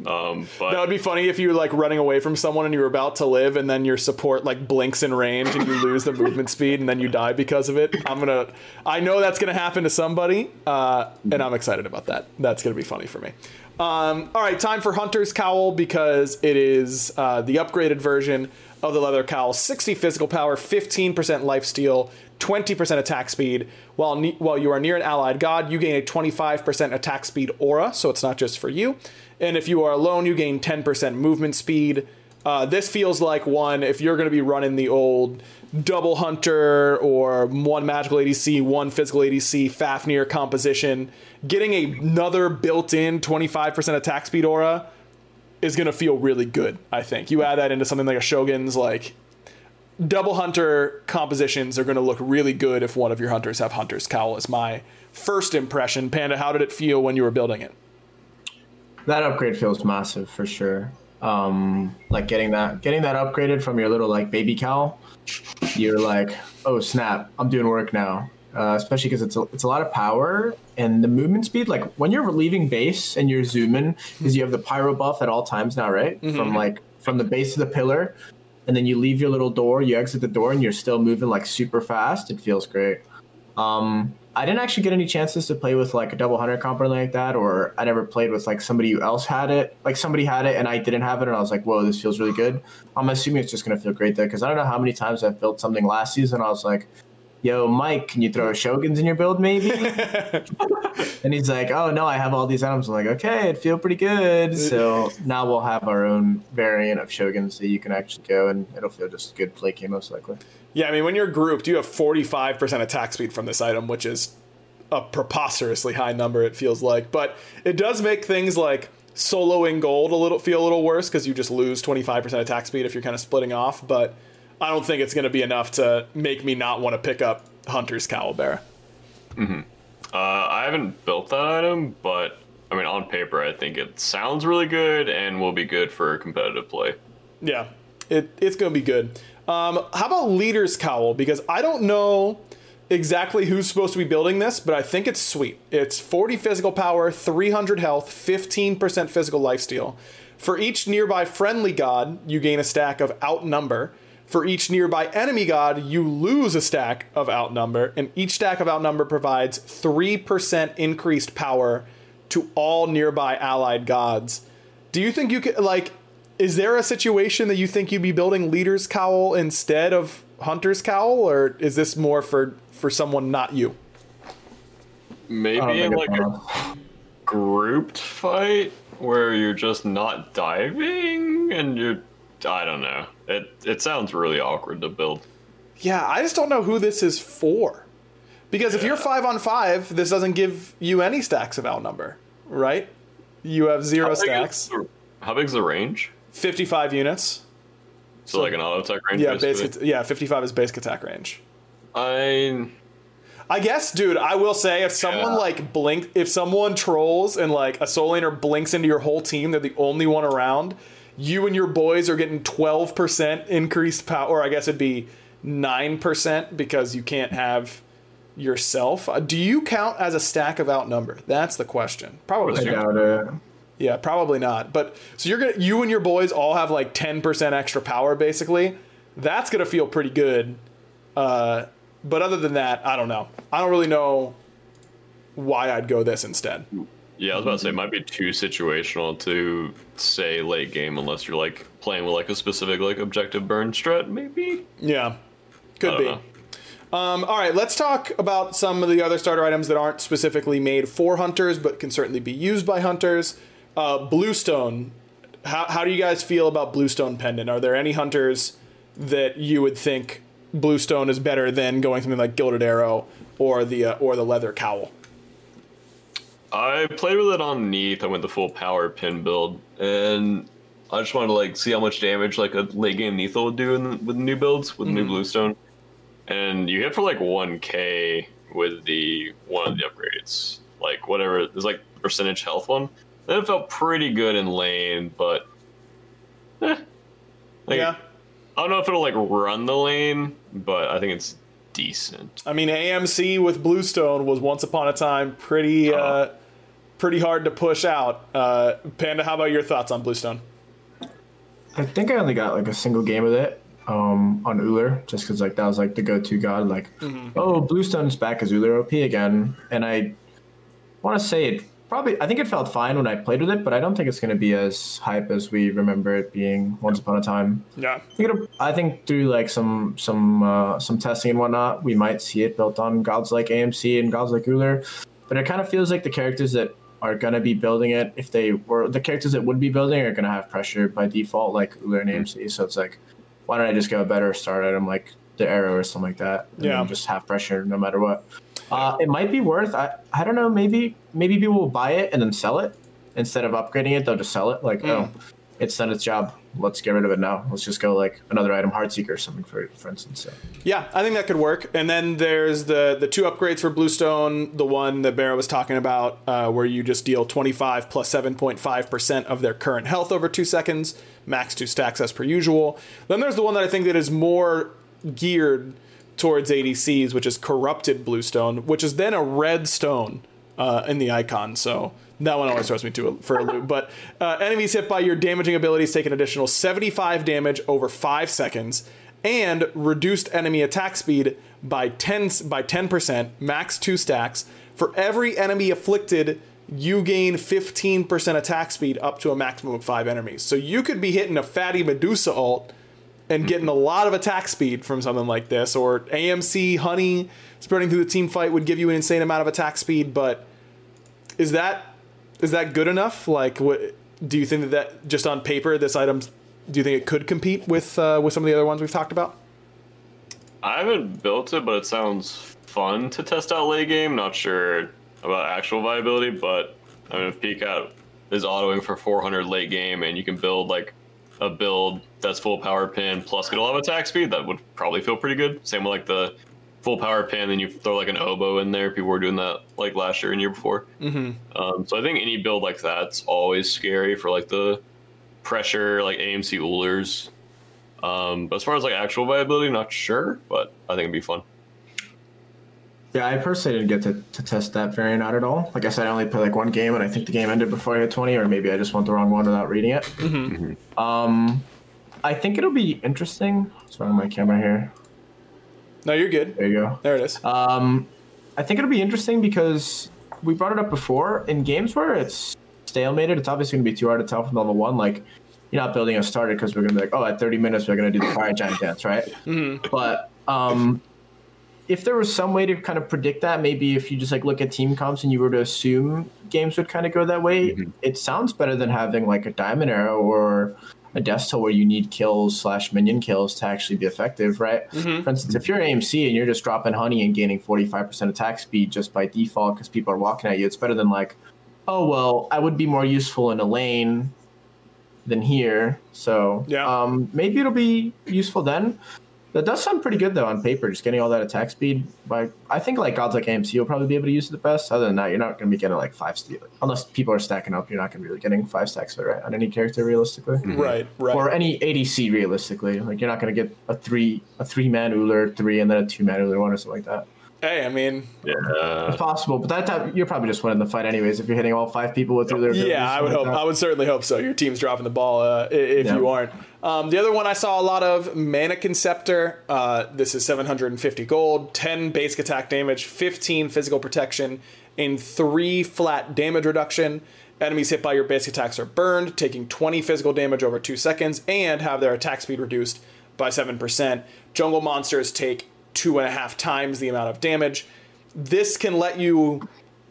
But that would be funny if you were like running away from someone and you were about to live, and then your support like blinks in range and you lose the movement speed, and then you die because of it. I know that's gonna happen to somebody, and I'm excited about that. That's gonna be funny for me. All right, time for Hunter's Cowl because it is the upgraded version of the Leather Cowl. 60 physical power, 15% lifesteal, 20% attack speed. While you are near an allied god, you gain a 25% attack speed aura, so it's not just for you. And if you are alone, you gain 10% movement speed, This feels like one, if you're going to be running the old double hunter or one magical ADC, one physical ADC Fafnir composition, getting another built-in 25% attack speed aura is going to feel really good, I think. You add that into something like a Shogun's, like, double hunter compositions are going to look really good if one of your hunters have Hunter's Cowl, is my first impression. Panda, how did it feel when you were building it? That upgrade feels massive, for sure. Like getting that upgraded from your little like baby cowl, you're like, oh snap, I'm doing work now. Especially because it's a lot of power, and the movement speed, like when you're leaving base and you're zooming, because you have the pyro buff at all times now, right? Mm-hmm. From the base of the pillar, and then you leave your little door, you exit the door, and you're still moving like super fast. It feels great. I didn't actually get any chances to play with like a double hunter comp or anything like that, or I never played with like somebody who else had it. Like somebody had it and I didn't have it, and I was like, whoa, this feels really good. I'm assuming it's just going to feel great though, because I don't know how many times I've built something last season. I was like, yo, Mike, can you throw Shoguns in your build maybe? And he's like, oh no, I have all these items. I'm like, okay, it feels pretty good. So now we'll have our own variant of Shoguns that you can actually go, and it'll feel just good play game most likely. Yeah, I mean, when you're grouped, you have 45% attack speed from this item, which is a preposterously high number, it feels like. But it does make things like soloing gold feel a little worse, because you just lose 25% attack speed if you're kind of splitting off. But I don't think it's going to be enough to make me not want to pick up Hunter's Cowl Bear. Mm-hmm. I haven't built that item, but I mean, on paper, I think it sounds really good and will be good for competitive play. Yeah, it's going to be good. How about Leader's Cowl? Because I don't know exactly who's supposed to be building this, but I think it's sweet. It's 40 physical power, 300 health, 15% physical lifesteal. For each nearby friendly god, you gain a stack of outnumber. For each nearby enemy god, you lose a stack of outnumber. And each stack of outnumber provides 3% increased power to all nearby allied gods. Do you think you could, like... Is there a situation that you think you'd be building Leader's Cowl instead of Hunter's Cowl, or is this more for someone not you? Maybe in like a grouped fight where you're just not diving and you're, I don't know. It sounds really awkward to build. Yeah, I just don't know who this is for. Because if you're 5-on-5, this doesn't give you any stacks of outnumber, right? You have 0 stacks. How big is the range? 55 units. So like an auto attack range? Yeah, basically. Yeah, 55 is basic attack range. I guess, dude, I will say if someone like if someone trolls and like a soul laner blinks into your whole team, they're the only one around, you and your boys are getting 12% increased power, or I guess it'd be 9% because you can't have yourself. Do you count as a stack of outnumber? That's the question. Probably. I doubt it. Yeah, probably not. But so you and your boys all have like 10% extra power, basically. That's going to feel pretty good. But other than that, I don't know. I don't really know why I'd go this instead. Yeah, I was about to say, it might be too situational to say late game unless you're like playing with like a specific like objective burn strat, maybe. Yeah, could be. All right, let's talk about some of the other starter items that aren't specifically made for hunters, but can certainly be used by hunters. Bluestone. How do you guys feel about Bluestone Pendant? Are there any hunters that you would think Bluestone is better than going something like Gilded Arrow or the Leather Cowl? I played with it on Neath. I went the full power pin build, and I just wanted to like see how much damage like a late game Neath will do with new builds with new Bluestone. And you hit for like 1K with the one of the upgrades, like whatever. There's like percentage health one. Then it felt pretty good in lane, but I don't know if it'll like run the lane, but I think it's decent. I mean, AMC with Bluestone was once upon a time pretty hard to push out. Panda, how about your thoughts on Bluestone? I think I only got like a single game with it on Uller, just because like that was like the go-to god. Like, oh, Bluestone's back as Uller OP again, and I want to say it. Probably, I think it felt fine when I played with it, but I don't think it's going to be as hype as we remember it being once upon a time. Yeah, I think through like some testing and whatnot, we might see it built on gods like AMC and gods like Uller. But it kind of feels like the characters that are going to be building it. If they were, the characters that would be building are going to have pressure by default, like Uller and AMC. So it's like, why don't I just get a better start item like the arrow or something like that? And yeah, just have pressure no matter what. It might be worth, I don't know, maybe people will buy it and then sell it. Instead of upgrading it, they'll just sell it. Like, oh, it's done its job. Let's get rid of it now. Let's just go like another item, Heartseeker or something, for instance. So. Yeah, I think that could work. And then there's the two upgrades for Bluestone. The one that Barrett was talking about, where you just deal 25 plus 7.5% of their current health over 2 seconds, max 2 stacks as per usual. Then there's the one that I think that is more geared towards ADCs, which is Corrupted Bluestone, which is then a red stone in the icon. So that one always throws me for a loop. But enemies hit by your damaging abilities take an additional 75 damage over 5 seconds and reduced enemy attack speed by 10%, max 2 stacks. For every enemy afflicted, you gain 15% attack speed up to a maximum of 5 enemies. So you could be hitting a fatty Medusa ult and getting a lot of attack speed from something like this. Or AMC, Honey, spreading through the team fight would give you an insane amount of attack speed. But is that good enough? Like, what do you think that just on paper, this item, do you think it could compete with some of the other ones we've talked about? I haven't built it, but it sounds fun to test out late game. Not sure about actual viability, but I mean, if Peacock is autoing for 400 late game and you can build like a build that's full power pin plus get a lot of attack speed, that would probably feel pretty good. Same with like the full power pin, then you throw like an oboe in there. People were doing that like last year and year before. So I think any build like that's always scary for like the pressure, like AMC Ullers. But as far as like actual viability, not sure, but I think it'd be fun. Yeah, I personally didn't get to test that variant out at all. Like I said, I only played like one game, and I think the game ended before I hit 20, or maybe I just went the wrong one without reading it. I think it'll be interesting. Sorry, my camera here. No, you're good. There you go. There it is. I think it'll be interesting because we brought it up before. In games where it's stalemated, it's obviously going to be too hard to tell from level one. Like, you're not building a starter because we're going to be like, oh, at 30 minutes, we're going to do the fire giant dance, right? But if there was some way to kind of predict that, maybe if you just like look at team comps and you were to assume games would kind of go that way, it sounds better than having like a diamond arrow or a Death's Toll where you need kills / minion kills to actually be effective, right? For instance, if you're AMC and you're just dropping honey and gaining 45% attack speed just by default because people are walking at you, it's better than like, oh, well, I would be more useful in a lane than here. So maybe it'll be useful then. That does sound pretty good, though, on paper, just getting all that attack speed. I think like gods like AMC will probably be able to use it the best. Other than that, you're not going to be getting like 5 stacks. Unless people are stacking up, you're not going to be really getting 5 stacks right on any character realistically. Right. Or any ADC realistically. Like, you're not going to get a three-man Uller 3 and then a 2-man Uller 1 or something like that. Hey, I mean, it's possible, but that time you're probably just winning the fight anyways if you're hitting all 5 people with their. Yeah, I would hope. I would certainly hope so. Your team's dropping the ball if you aren't. The other one I saw a lot of, Mannequin Scepter. This is 750 gold, 10 basic attack damage, 15 physical protection, and 3 flat damage reduction. Enemies hit by your basic attacks are burned, taking 20 physical damage over 2 seconds, and have their attack speed reduced by 7%. Jungle monsters take 2.5 times the amount of damage. This can let you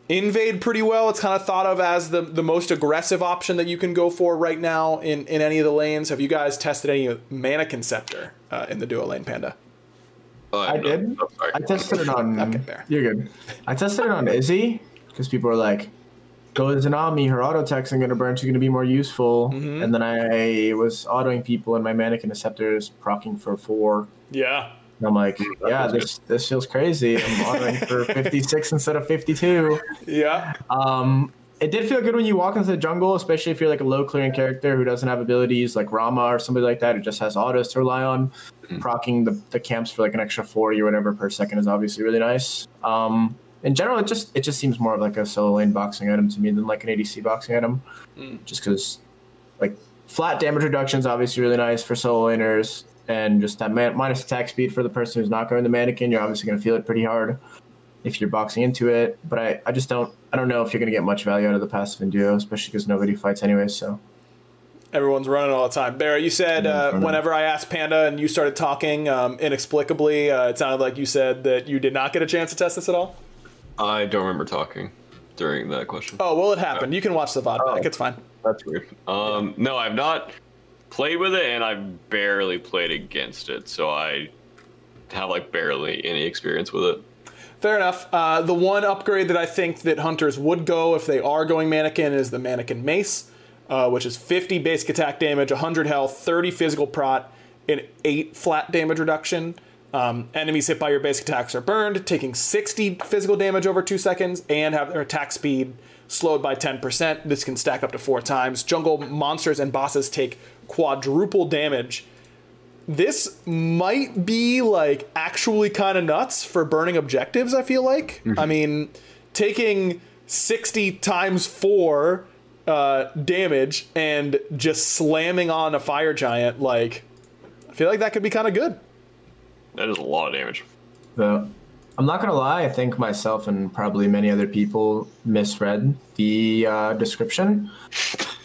invade pretty well. It's kind of thought of as the most aggressive option that you can go for right now in any of the lanes. Have you guys tested any Mannequin Scepter in the duo lane, Panda? I did. Oh, I tested it on... You're good. I tested it on Izzy because people are like, go to Zanami, her auto attacks are going to burn, she's going to be more useful. And then I was autoing people and my Mannequin Scepter is proccing for 4. Yeah. I'm like, yeah, this feels crazy. I'm ordering for 56 instead of 52. Yeah. It did feel good when you walk into the jungle, especially if you're like a low clearing character who doesn't have abilities like Rama or somebody like that who just has autos to rely on. Proccing the camps for like an extra 40 or whatever per second is obviously really nice. In general, it just seems more of like a solo lane boxing item to me than like an ADC boxing item, just because like flat damage reduction is obviously really nice for solo laners. And just that minus attack speed for the person who's not going to Mannequin, you're obviously going to feel it pretty hard if you're boxing into it. But I just don't know if you're going to get much value out of the passive in duo, especially because nobody fights anyway. So everyone's running all the time. Barry, you said whenever I asked Panda and you started talking inexplicably, it sounded like you said that you did not get a chance to test this at all. I don't remember talking. during that question? Oh, well, it happened. You can watch the VOD back. It's fine. That's weird. No, I've not played with it, and I've barely played against it, so I have, like, barely any experience with it. Fair enough. The one upgrade that I think that hunters would go if they are going mannequin is the mannequin mace, which is 50 basic attack damage, 100 health, 30 physical prot, and 8 flat damage reduction. Enemies hit by your basic attacks are burned, taking 60 physical damage over 2 seconds, and have their attack speed slowed by 10%. This can stack up to 4 times. Jungle monsters and bosses take quadruple damage. This might be, like, actually kind of nuts for burning objectives, I feel like. Mm-hmm. I mean, taking 60 times 4 damage and just slamming on a fire giant, like, I feel like that could be kind of good. That is a lot of damage. So, I'm not going to lie, I think myself and probably many other people misread the description.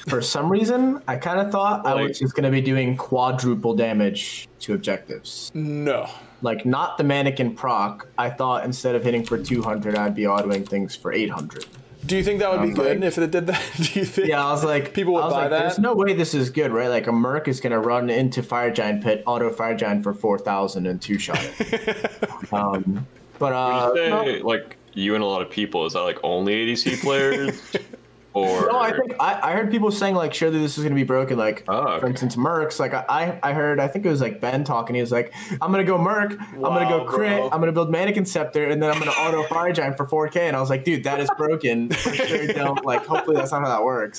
For some reason, I kind of thought I was just going to be doing quadruple damage to objectives. No. Like, not the mannequin proc. I thought instead of hitting for 200, I'd be autoing things for 800. Do you think that would be good if it did that? Do you think? Yeah, I was like, people would buy that? There's no way this is good, right? Like, a merc is going to run into Fire Giant Pit, auto Fire Giant for 4,000 and two-shot it. But, say, like, you and a lot of people, is that, like, only ADC players? Or... No, I think I heard people saying, like, surely this is going to be broken. Like, for instance, mercs. Like, I heard, I think it was, like, Ben talking. He was like, I'm going to go merc. Wow, I'm going to go crit. Bro. I'm going to build Mannequin Scepter. And then I'm going to auto Fire Giant for 4K. And I was like, dude, that is broken. For sure, don't. Like, hopefully that's not how that works.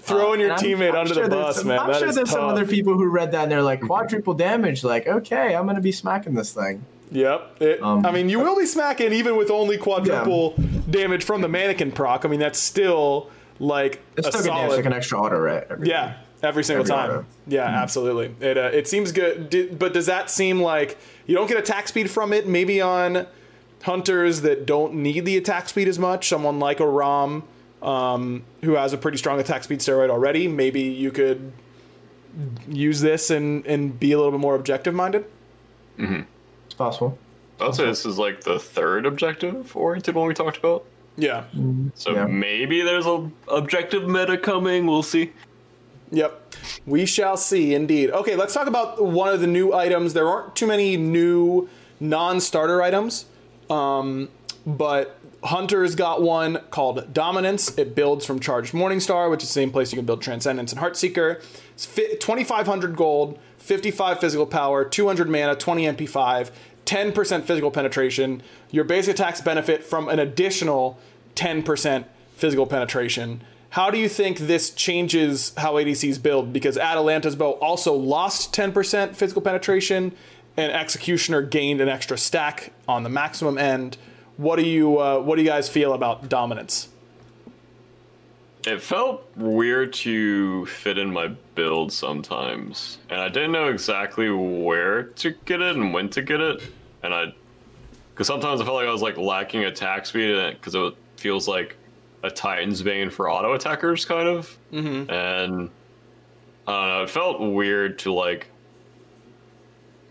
Throwing your teammate under the bus, man. I'm sure there's some other people who read that and they're like, quadruple damage. Like, okay, I'm going to be smacking this thing. Yep. I mean, you will be smacking even with only quadruple damage from the mannequin proc. I mean, that's still like it's a still solid. It's like an extra auto, right? Every single time. Auto. Yeah, absolutely. It seems good, but does that seem like you don't get attack speed from it? Maybe on hunters that don't need the attack speed as much. Someone like a Rom, who has a pretty strong attack speed steroid already. Maybe you could use this and be a little bit more objective minded. Mm-hmm. Possible. I'd say this is like the third objective oriented one we talked about. Yeah. So maybe there's a objective meta coming. We'll see. Yep. We shall see indeed. Okay, let's talk about one of the new items. There aren't too many new non-starter items, but Hunter's got one called Dominance. It builds from Charged Morningstar, which is the same place you can build Transcendence and Heartseeker. It's 2,500 gold, 55 physical power, 200 mana, 20 MP5, 10% physical penetration. Your basic attacks benefit from an additional 10% physical penetration. How do you think this changes how ADCs build? Because Atalanta's Bow also lost 10% physical penetration, and Executioner gained an extra stack on the maximum end. What do you guys feel about Dominance? It felt weird to fit in my build sometimes, and I didn't know exactly where to get it and when to get it, and because sometimes I felt like I was like lacking attack speed because it feels like a Titan's Bane for auto attackers kind of, and I don't know, it felt weird to like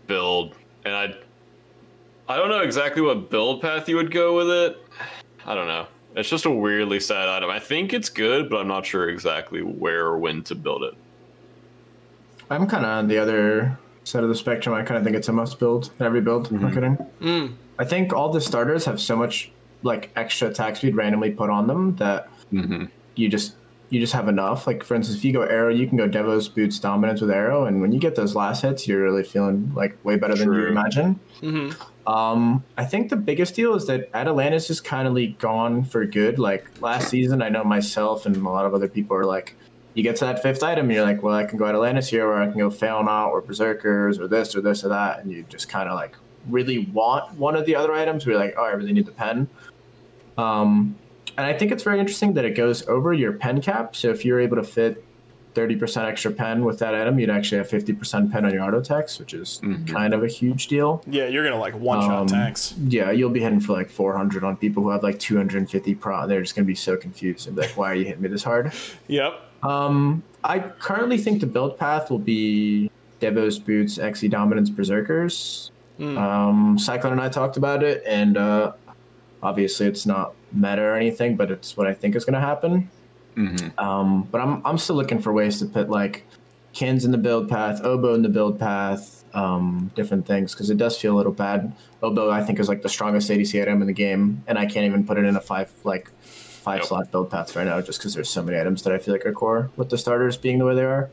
build, and I don't know exactly what build path you would go with it. I don't know. It's just a weirdly sad item. I think it's good, but I'm not sure exactly where or when to build it. I'm kind of on the other side of the spectrum. I kind of think it's a must build, every build. Mm-hmm. I'm not kidding. I think all the starters have so much like extra attack speed randomly put on them that you just have enough. Like for instance, if you go arrow, you can go Devo's Boots Dominance with arrow, and when you get those last hits, you're really feeling like way better than you imagine. I think the biggest deal is that Atalanta's is kind of gone for good. Like last season, I know myself and a lot of other people are like, you get to that fifth item, and you're like, well, I can go Atalanta's here, or I can go Fail Not, or Berserkers, or this, or that, and you just kind of like really want one of the other items. We're like, oh, I really need the pen. And I think it's very interesting that it goes over your pen cap. So if you're able to fit 30% extra pen with that item, you'd actually have 50% pen on your auto attacks, which is kind of a huge deal. Yeah, you're gonna like one-shot attacks. Yeah, you'll be hitting for like 400 on people who have like 250 pro. They're just gonna be so confused and be like, why are you hitting me this hard? Yep. I currently think the build path will be Devo's Boots, Xe Dominance, Berserkers. Cyclone and I talked about it, and obviously it's not meta or anything, but it's what I think is going to happen. Mm-hmm. But I'm still looking for ways to put like Kins in the build path, Oboe in the build path, different things, because it does feel a little bad. Oboe I think is like the strongest ADC item in the game, and I can't even put it in a five slot build paths right now just because there's so many items that I feel like are core with the starters being the way they are.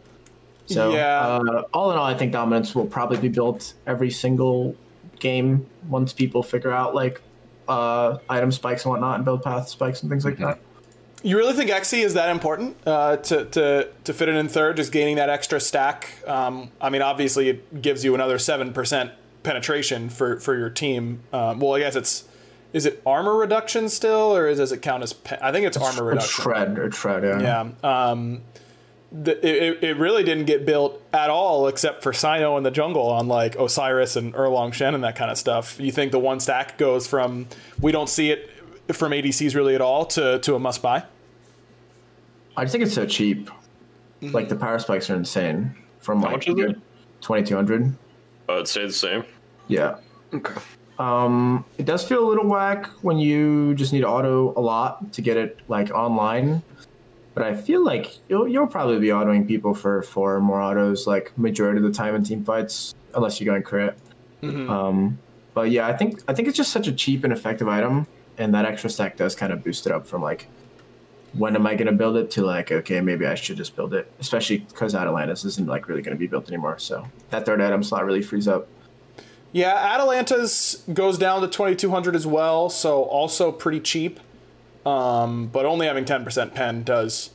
So all in all, I think Dominance will probably be built every single game once people figure out like item spikes and whatnot and build path spikes and things like that. You really think Xe is that important to fit it in third, just gaining that extra stack? I mean, obviously it gives you another 7% penetration for your team. Well, I guess is it armor reduction still, or does it count as? I think it's armor reduction. Shred, yeah. Yeah. It really didn't get built at all, except for Sino in the jungle on like Osiris and Erlong Shen and that kind of stuff. You think the one stack goes from we don't see it from ADCs really at all to a must buy? I just think it's so cheap. Mm-hmm. Like the power spikes are insane. From how much is it? 2,200. I'd say the same. Yeah. Okay. It does feel a little whack when you just need to auto a lot to get it like online. But I feel like you'll probably be autoing people for four or more autos, like majority of the time in team fights, unless you're going crit. Mm-hmm. But yeah, I think it's just such a cheap and effective item, and that extra stack does kind of boost it up from like, when am I going to build it, to like, okay, maybe I should just build it, especially because Atalanta's isn't like really going to be built anymore. So that third item slot really frees up. Yeah, Atalanta's goes down to 2,200 as well, so also pretty cheap. But only having 10% pen does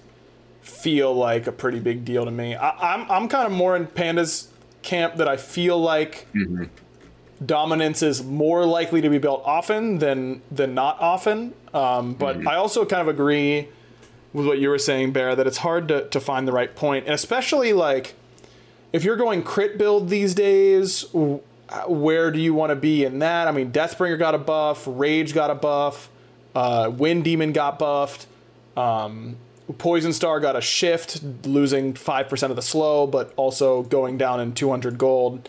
feel like a pretty big deal to me. I'm kind of more in Panda's camp that I feel like Dominance is more likely to be built often than not often. But I also kind of agree with what you were saying, Bear, that it's hard to find the right point. And especially like if you're going crit build these days, where do you want to be in that? I mean, Deathbringer got a buff, Rage got a buff. Wind Demon got buffed. Poison Star got a shift, losing 5% of the slow, but also going down in 200 gold.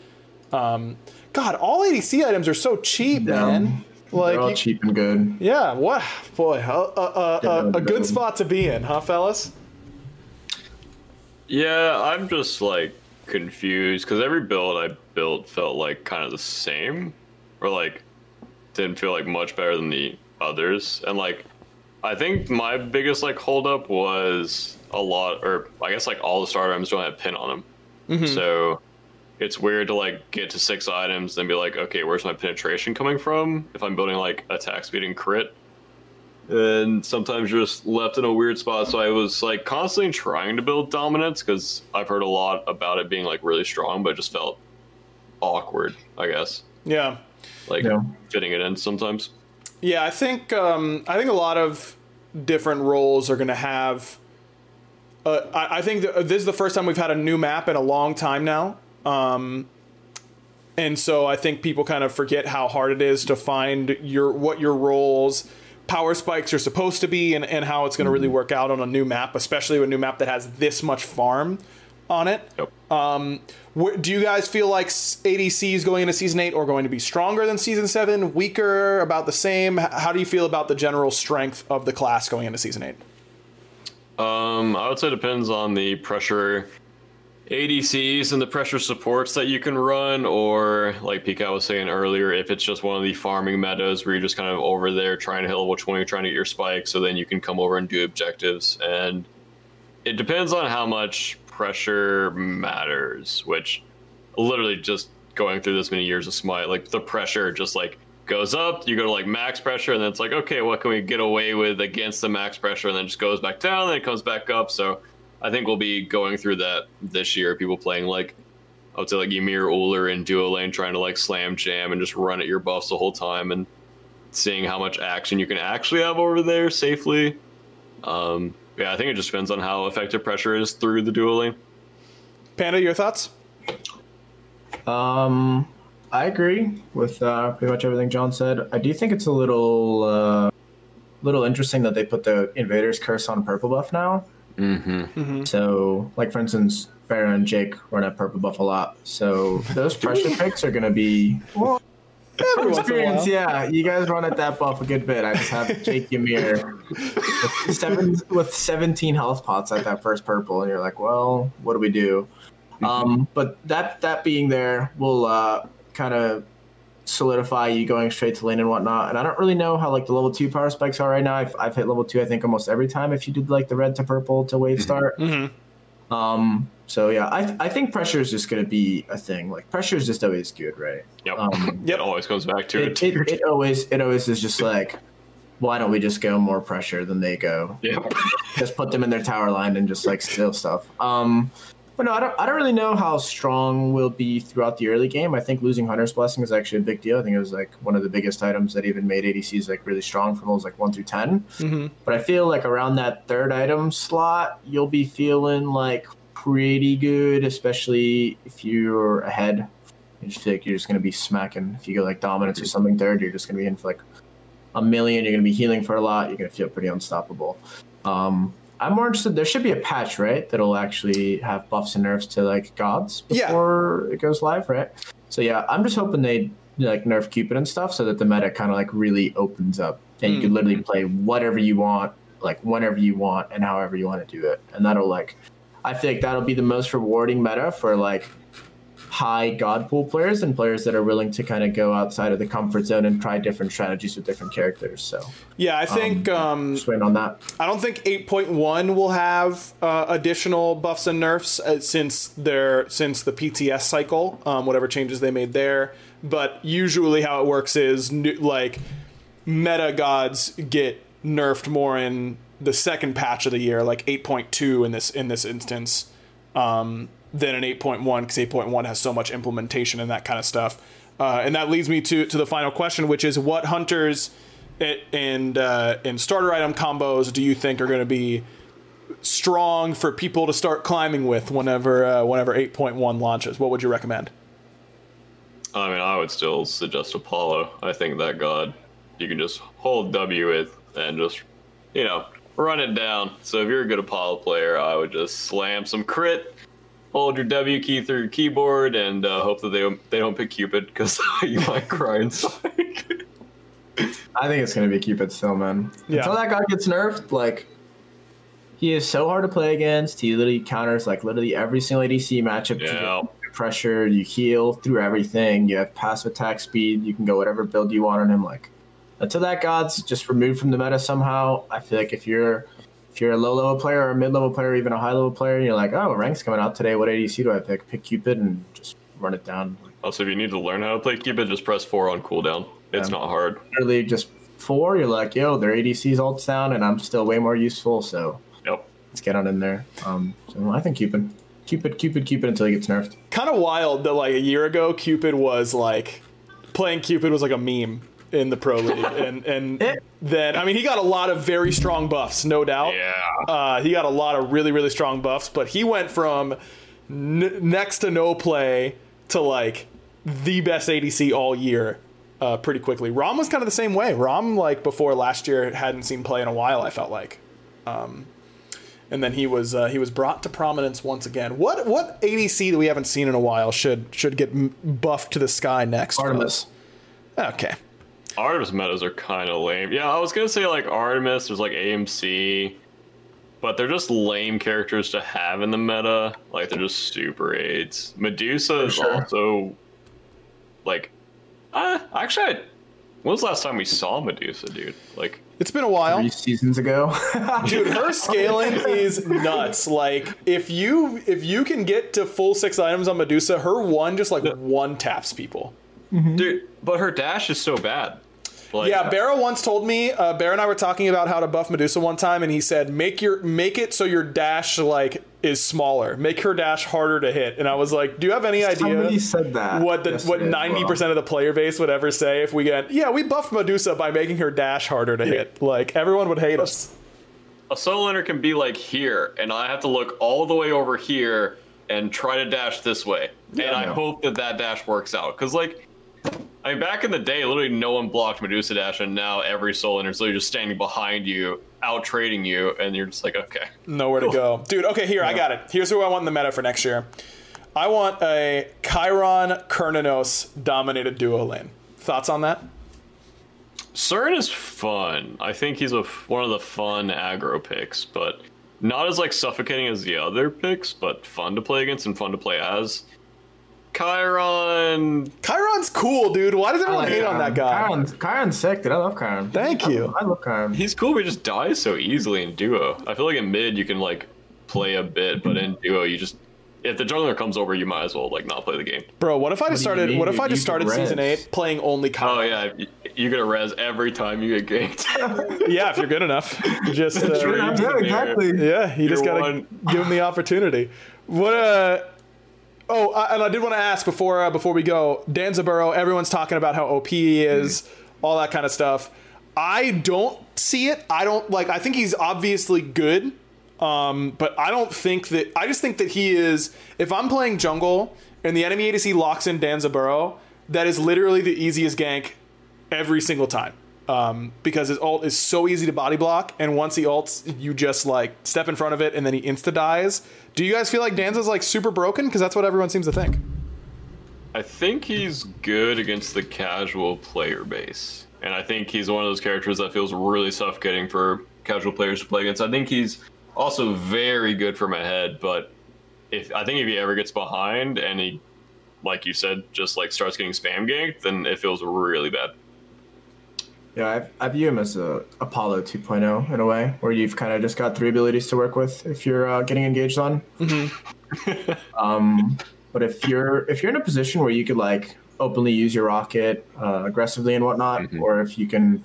God, all ADC items are so cheap, man. Like, they're all cheap and good. Yeah, what? Boy, a good spot to be in, huh, fellas? Yeah, I'm just, like, confused, because every build I built felt, like, kind of the same. Or, like, didn't feel, like, much better than the others. And like I think my biggest like hold up was a lot, or I guess like all the starter items don't have pin on them. So it's weird to like get to six items and be like, okay, where's my penetration coming from if I'm building like attack speed and crit? And sometimes you're just left in a weird spot. So I was like constantly trying to build Dominance because I've heard a lot about it being like really strong, but it just felt awkward, I guess. Yeah, like fitting it in sometimes. Yeah, I think a lot of different roles are going to have. I think this is the first time we've had a new map in a long time now, and so I think people kind of forget how hard it is to find what your roles, power spikes are supposed to be, and how it's going to really work out on a new map, especially a new map that has this much farm on it. Yep. Do you guys feel like ADCs going into Season 8 are going to be stronger than Season 7, weaker, about the same? How do you feel about the general strength of the class going into Season 8? I would say it depends on the pressure ADCs and the pressure supports that you can run, or like Pika was saying earlier, if it's just one of the farming metas where you're just kind of over there trying to hit which one you're trying to get your spike, so then you can come over and do objectives. And it depends on how much pressure matters, which literally just going through this many years of Smite, like the pressure just like goes up, you go to like max pressure, and then it's like, okay, what can we get away with against the max pressure, and then just goes back down, and then it comes back up. So I think we'll be going through that this year, people playing like, I would say like Ymir, Uller in duo lane, trying to like slam jam and just run at your buffs the whole time and seeing how much action you can actually have over there safely. Yeah, I think it just depends on how effective pressure is through the dual lane. Panda, your thoughts? I agree with pretty much everything John said. I do think it's a little interesting that they put the Invader's Curse on purple buff now. So, like for instance, Baron and Jake run at purple buff a lot. So those pressure picks are going to be... Well, Every experience, yeah. You guys run at that buff a good bit. I just have Jake Ymir with 17 health pots at that first purple, and you're like, well, what do we do? But that being there will kind of solidify you going straight to lane and whatnot. And I don't really know how like the level 2 power spikes are right now. I've hit level 2 I think almost every time if you did like the red to purple to wave start. Mm-hmm. So yeah, I think pressure is just going to be a thing. Like pressure is just always good, right? Yep. It always goes back to it. It always is just like, why don't we just go more pressure than they go? Yep. Just put them in their tower line and just like steal stuff. But no, I don't really know how strong we'll be throughout the early game. I think losing Hunter's Blessing is actually a big deal. I think it was like one of the biggest items that even made ADCs like really strong from those like 1 through 10. Mm-hmm. But I feel like around that third item slot, you'll be feeling like pretty good, especially if you're ahead. I just feel like you're just gonna be smacking. If you go like dominance or something third, you're just gonna be in for like a million. You're gonna be healing for a lot. You're gonna feel pretty unstoppable. I'm more interested. There should be a patch, right, that'll actually have buffs and nerfs to like gods before it goes live, right? So yeah, I'm just hoping they like nerf Cupid and stuff so that the meta kind of like really opens up and you can literally play whatever you want, like whenever you want, and however you want to do it. And that'll like, I feel like that'll be the most rewarding meta for like high god pool players and players that are willing to kind of go outside of the comfort zone and try different strategies with different characters. So yeah, I think just waiting on that. I don't think 8.1 will have additional buffs and nerfs since the PTS cycle, whatever changes they made there. But usually how it works is like meta gods get nerfed more in the second patch of the year, like 8.2 in this instance, than an 8.1, because 8.1 has so much implementation and that kind of stuff. And that leads me to the final question, which is what hunters and starter item combos do you think are going to be strong for people to start climbing with whenever 8.1 launches? What would you recommend? I mean, I would still suggest Apollo. I think that god you can just hold W with and just, you know, run it down. So if you're a good Apollo player, I would just slam some crit, hold your W key through your keyboard, and hope that they don't pick Cupid, because you might cry inside. I think it's going to be Cupid still, man. Yeah. Until that guy gets nerfed, like, he is so hard to play against. He literally counters, like, literally every single ADC matchup. Yeah. You pressure, you heal through everything. You have passive attack speed. You can go whatever build you want on him. Like, until that god's just removed from the meta somehow, I feel like if you're a low-level player or a mid-level player or even a high-level player, and you're like, oh, rank's coming out today, what ADC do I pick? Pick Cupid and just run it down. Also, if you need to learn how to play Cupid, just press 4 on cooldown. It's not hard. Literally just 4, you're like, yo, their ADC's ult's down, and I'm still way more useful, so let's get on in there. So I think Cupid until he gets nerfed. Kind of wild that, like, a year ago, Cupid was, like, playing Cupid was like a meme in the pro league, and then, I mean, he got a lot of very strong buffs, no doubt. Yeah. He got a lot of really, really strong buffs, but he went from next to no play to like the best ADC all year pretty quickly. Rom was kind of the same way. Rom, like, before last year, hadn't seen play in a while, I felt like. And then he was brought to prominence once again. What ADC that we haven't seen in a while should get buffed to the sky next? Artemis. Okay. Artemis metas are kind of lame. Yeah, I was going to say, like, Artemis, there's, like, AMC, but they're just lame characters to have in the meta. Like, they're just super aids. Medusa is also, like, actually, when was the last time we saw Medusa, dude? Like, it's been a while. 3 seasons ago. Dude, her scaling is nuts. Like, if you can get to full 6 items on Medusa, her one just, like, one taps people. Mm-hmm. Dude, but her dash is so bad. Like, yeah, Barra once told me, Barra and I were talking about how to buff Medusa one time, and he said, make it so your dash, like, is smaller. Make her dash harder to hit. And I was like, do you have any idea said that what 90% of the player base would ever say if we get, yeah, we buffed Medusa by making her dash harder to hit. Like, everyone would hate us. A solo laner can be, like, here, and I have to look all the way over here and try to dash this way. Yeah, and I hope that dash works out. Because, like, I mean, back in the day, literally no one blocked Medusa dash, and now every soul is literally just standing behind you, out trading you, and you're just like, okay, nowhere to go, dude. Okay, here, I got it. Here's who I want in the meta for next year. I want a Chiron Kurnanos dominated duo lane. Thoughts on that? Cern is fun. I think he's one of the fun aggro picks, but not as like suffocating as the other picks, but fun to play against and fun to play as. Chiron. Chiron's cool, dude. Why does everyone hate on that guy? Chiron's sick, dude. I love Chiron. Thank you. I love Chiron. He's cool, but he just dies so easily in duo. I feel like in mid you can like play a bit, but in duo you just, if the jungler comes over, you might as well like not play the game. Bro, what if I just started season 8 playing only Chiron? Oh yeah, you're gonna res every time you get ganked. Yeah, if you're good enough. Just exactly. Yeah, you just gotta give him the opportunity. What Oh, and I did want to ask before we go, Danzaburo, everyone's talking about how OP he is, all that kind of stuff. I don't see it. I think he's obviously good, but I just think that he is, if I'm playing jungle and the enemy ADC locks in Danzaburo, that is literally the easiest gank every single time. Because his ult is so easy to body block, and once he ults, you just like step in front of it and then he insta dies. Do you guys feel like Danza's like super broken? Because that's what everyone seems to think. I think he's good against the casual player base, and I think he's one of those characters that feels really suffocating for casual players to play against. I think he's also very good from ahead, but if he ever gets behind and he, like you said, just like starts getting spam ganked, then it feels really bad. Yeah, I view him as a Apollo 2.0 in a way, where you've kind of just got three abilities to work with if you're getting engaged on. Mm-hmm. But if you're in a position where you could like openly use your rocket aggressively and whatnot, mm-hmm. or if you can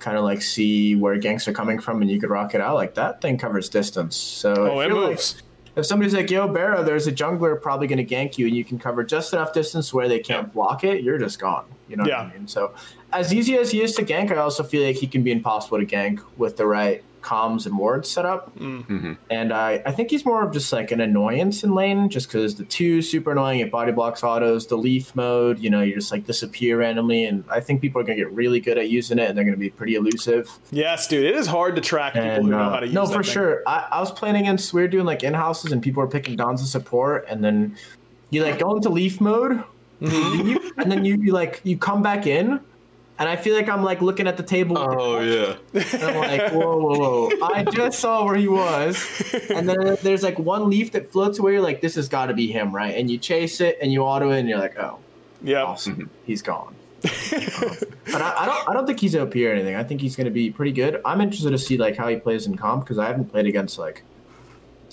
kind of like see where ganks are coming from and you could rocket out, like that thing covers distance. So it moves. Like, if somebody's like, "Yo, Barrow, there's a jungler probably going to gank you," and you can cover just enough distance where they can't block it, you're just gone. You know what I mean? So as easy as he is to gank, I also feel like he can be impossible to gank with the right comms and wards set up. Mm-hmm. And I think he's more of just like an annoyance in lane, just because the 2 super annoying, it body blocks autos, the leaf mode, you know, you just like disappear randomly. And I think people are going to get really good at using it, and they're going to be pretty elusive. Yes, dude, it is hard to track people who know how to use it. No, for sure. I was playing against, we were doing like in-houses, and people were picking Donza support, and then you like go into leaf mode, and then you like, you come back in. And I feel like I'm like looking at the table. Oh yeah. And I'm like, whoa. I just saw where he was. And then there's like one leaf that floats away. You're like, this has got to be him, right? And you chase it and you auto it, and you're like, oh, yeah, awesome. Mm-hmm. He's gone. But I don't think he's OP or anything. I think he's going to be pretty good. I'm interested to see like how he plays in comp, because I haven't played against like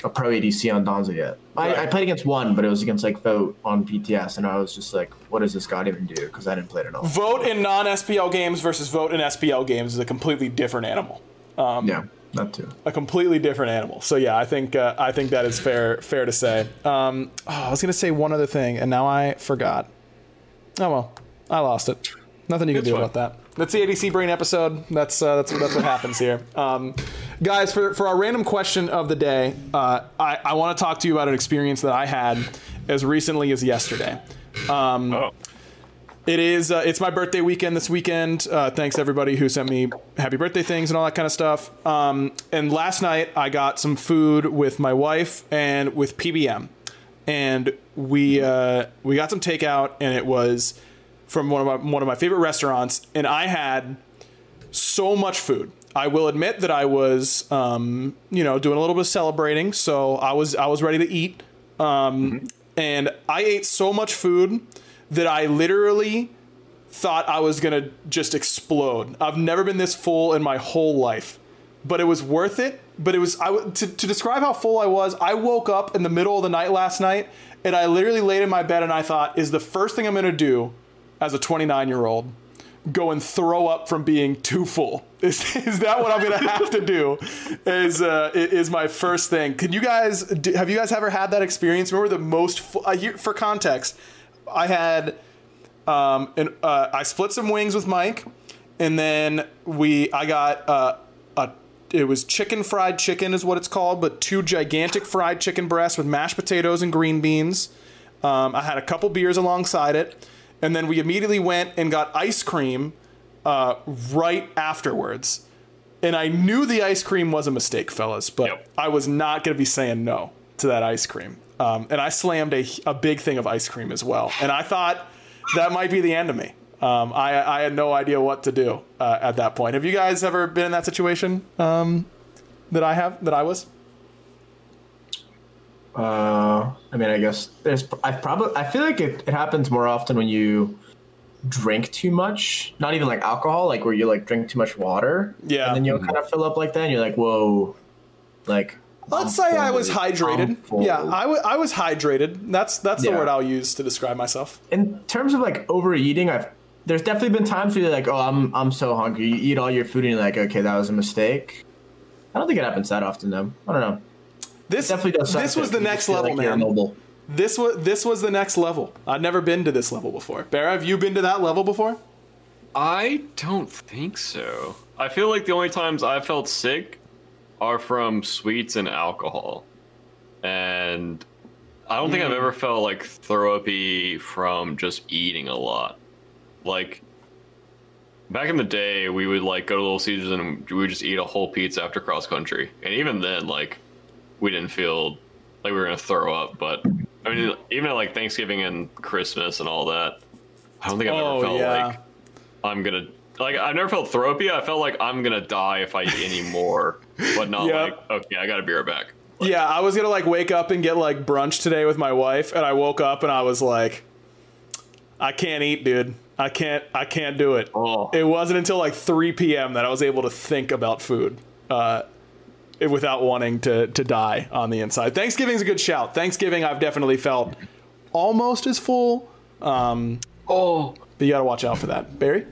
a pro ADC on Donza yet. Right. I played against one, but it was against like Vote on PTS, and I was just like, what does this god even do? Because I didn't play it at all. Vote in non-SPL games versus Vote in SPL games is a completely different animal. Yeah, that too. A completely different animal. So yeah, I think that is fair to say. I was going to say one other thing, and now I forgot. Oh well, I lost it. Nothing you can do about that. That's the ADC Brain episode. That's what happens here. Guys, for our random question of the day, I want to talk to you about an experience that I had as recently as yesterday. It is it's my birthday weekend this weekend. Thanks everybody who sent me happy birthday things and all that kind of stuff. And last night I got some food with my wife and with PBM, and we got some takeout, and it was from one of my favorite restaurants, and I had so much food. I will admit that I was, doing a little bit of celebrating, so I was ready to eat, and I ate so much food that I literally thought I was gonna just explode. I've never been this full in my whole life, but it was worth it. But it was to describe how full I was. I woke up in the middle of the night last night, and I literally laid in my bed, and I thought, is the first thing I'm gonna do as a 29-year-old, go and throw up from being too full? Is that what I'm going to have to do? Is my first thing? Have you guys ever had that experience? Remember the most full, for context, I had, I split some wings with Mike, and then I got it was chicken fried chicken is what it's called, but 2 gigantic fried chicken breasts with mashed potatoes and green beans. I had a couple beers alongside it. And then we immediately went and got ice cream right afterwards. And I knew the ice cream was a mistake, fellas, but I was not going to be saying no to that ice cream. And I slammed a big thing of ice cream as well. And I thought that might be the end of me. I had no idea what to do at that point. Have you guys ever been in that situation that I was? I mean, I guess I feel like it happens more often when you drink too much, not even like alcohol, like where you like drink too much water. Yeah. And then you'll kind of fill up like that and you're like, whoa, like. Let's say I was hydrated. Yeah, I was hydrated. That's the word I'll use to describe myself. In terms of like overeating, there's definitely been times where you're like, oh, I'm so hungry. You eat all your food and you're like, okay, that was a mistake. I don't think it happens that often though. I don't know. This definitely does. This was the next level, man. This was the next level. I've never been to this level before. Barra, have you been to that level before? I don't think so. I feel like the only times I felt sick are from sweets and alcohol. And I don't think I've ever felt like throw up-y from just eating a lot. Like, back in the day, we would like go to Little Caesars and we would just eat a whole pizza after cross country. And even then, like, we didn't feel like we were gonna throw up. But I mean, even at like Thanksgiving and Christmas and all that, I don't think I've ever felt like I'm gonna, like, I've never felt throw up-y. I felt like I'm gonna die if I eat any more. But not like, okay, I gotta be right back. Like, yeah, I was gonna like wake up and get like brunch today with my wife, and I woke up and I was like, I can't eat, dude. I can't do it. Oh. It wasn't until like 3 p.m. that I was able to think about food without wanting to die on the inside. Thanksgiving's a good shout. Thanksgiving, I've definitely felt almost as full. But you gotta watch out for that. Barry?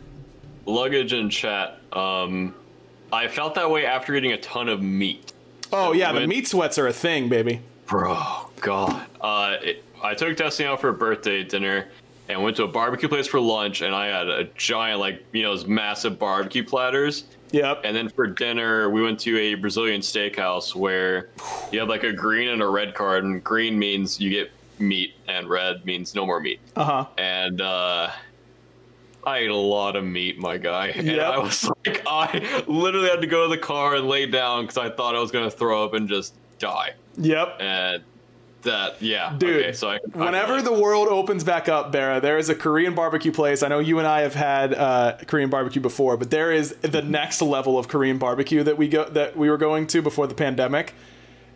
Luggage in chat. I felt that way after eating a ton of meat. Oh, yeah, the meat sweats are a thing, baby. Bro, God. I took Destiny out for a birthday dinner and went to a barbecue place for lunch, and I had a giant, like, you know, those massive barbecue platters. Yep. And then for dinner, we went to a Brazilian steakhouse where you have, like, a green and a red card, and green means you get meat, and red means no more meat. Uh-huh. And, I ate a lot of meat, my guy. Yep. And I was like, I literally had to go to the car and lay down because I thought I was going to throw up and just die. Yep. And that, yeah. Dude, okay, so whenever the world opens back up, Barra, there is a Korean barbecue place. I know you and I have had Korean barbecue before, but there is the next level of Korean barbecue that we were going to before the pandemic.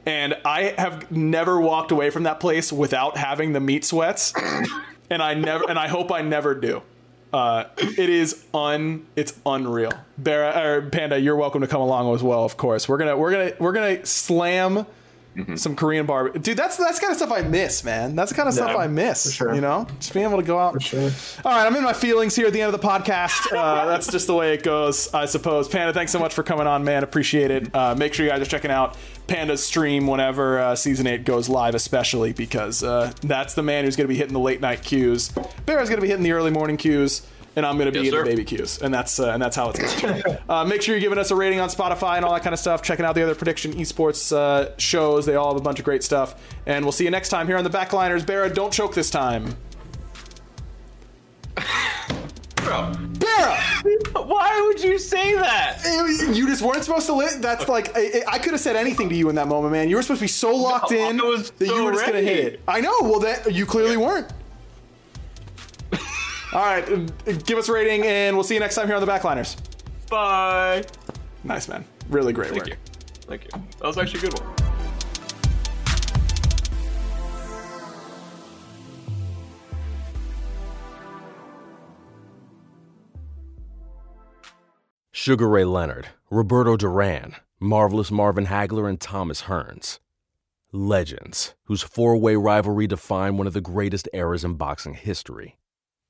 And I have never walked away from that place without having the meat sweats. And I hope I never do. It's unreal. Panda, you're welcome to come along as well. Of course, we're gonna slam some Korean barbecue, dude. That's the kind of stuff I miss, man. That's the kind of stuff I miss. For sure. You know, just being able to go out. For sure. All right, I'm in my feelings here at the end of the podcast. That's just the way it goes, I suppose. Panda, thanks so much for coming on, man. Appreciate it. Make sure you guys are checking out Panda's stream whenever season 8 goes live, especially because that's the man who's going to be hitting the late night queues. Barra's going to be hitting the early morning queues, and I'm going to be in the baby queues, and that's how it's going. Make sure you're giving us a rating on Spotify and all that kind of stuff. Checking out the other prediction esports shows; they all have a bunch of great stuff. And we'll see you next time here on the Backliners. Barra, don't choke this time. Barra! Why would you say that? You just weren't supposed to live. That's like, I could have said anything to you in that moment, man. You were supposed to be so locked in that you were just going to hit it. I know. Well, that you clearly weren't. All right. Give us a rating, and we'll see you next time here on the Backliners. Bye. Nice, man. Really great work. Thank you. That was actually a good one. Sugar Ray Leonard, Roberto Duran, Marvelous Marvin Hagler, and Thomas Hearns. Legends, whose four-way rivalry defined one of the greatest eras in boxing history.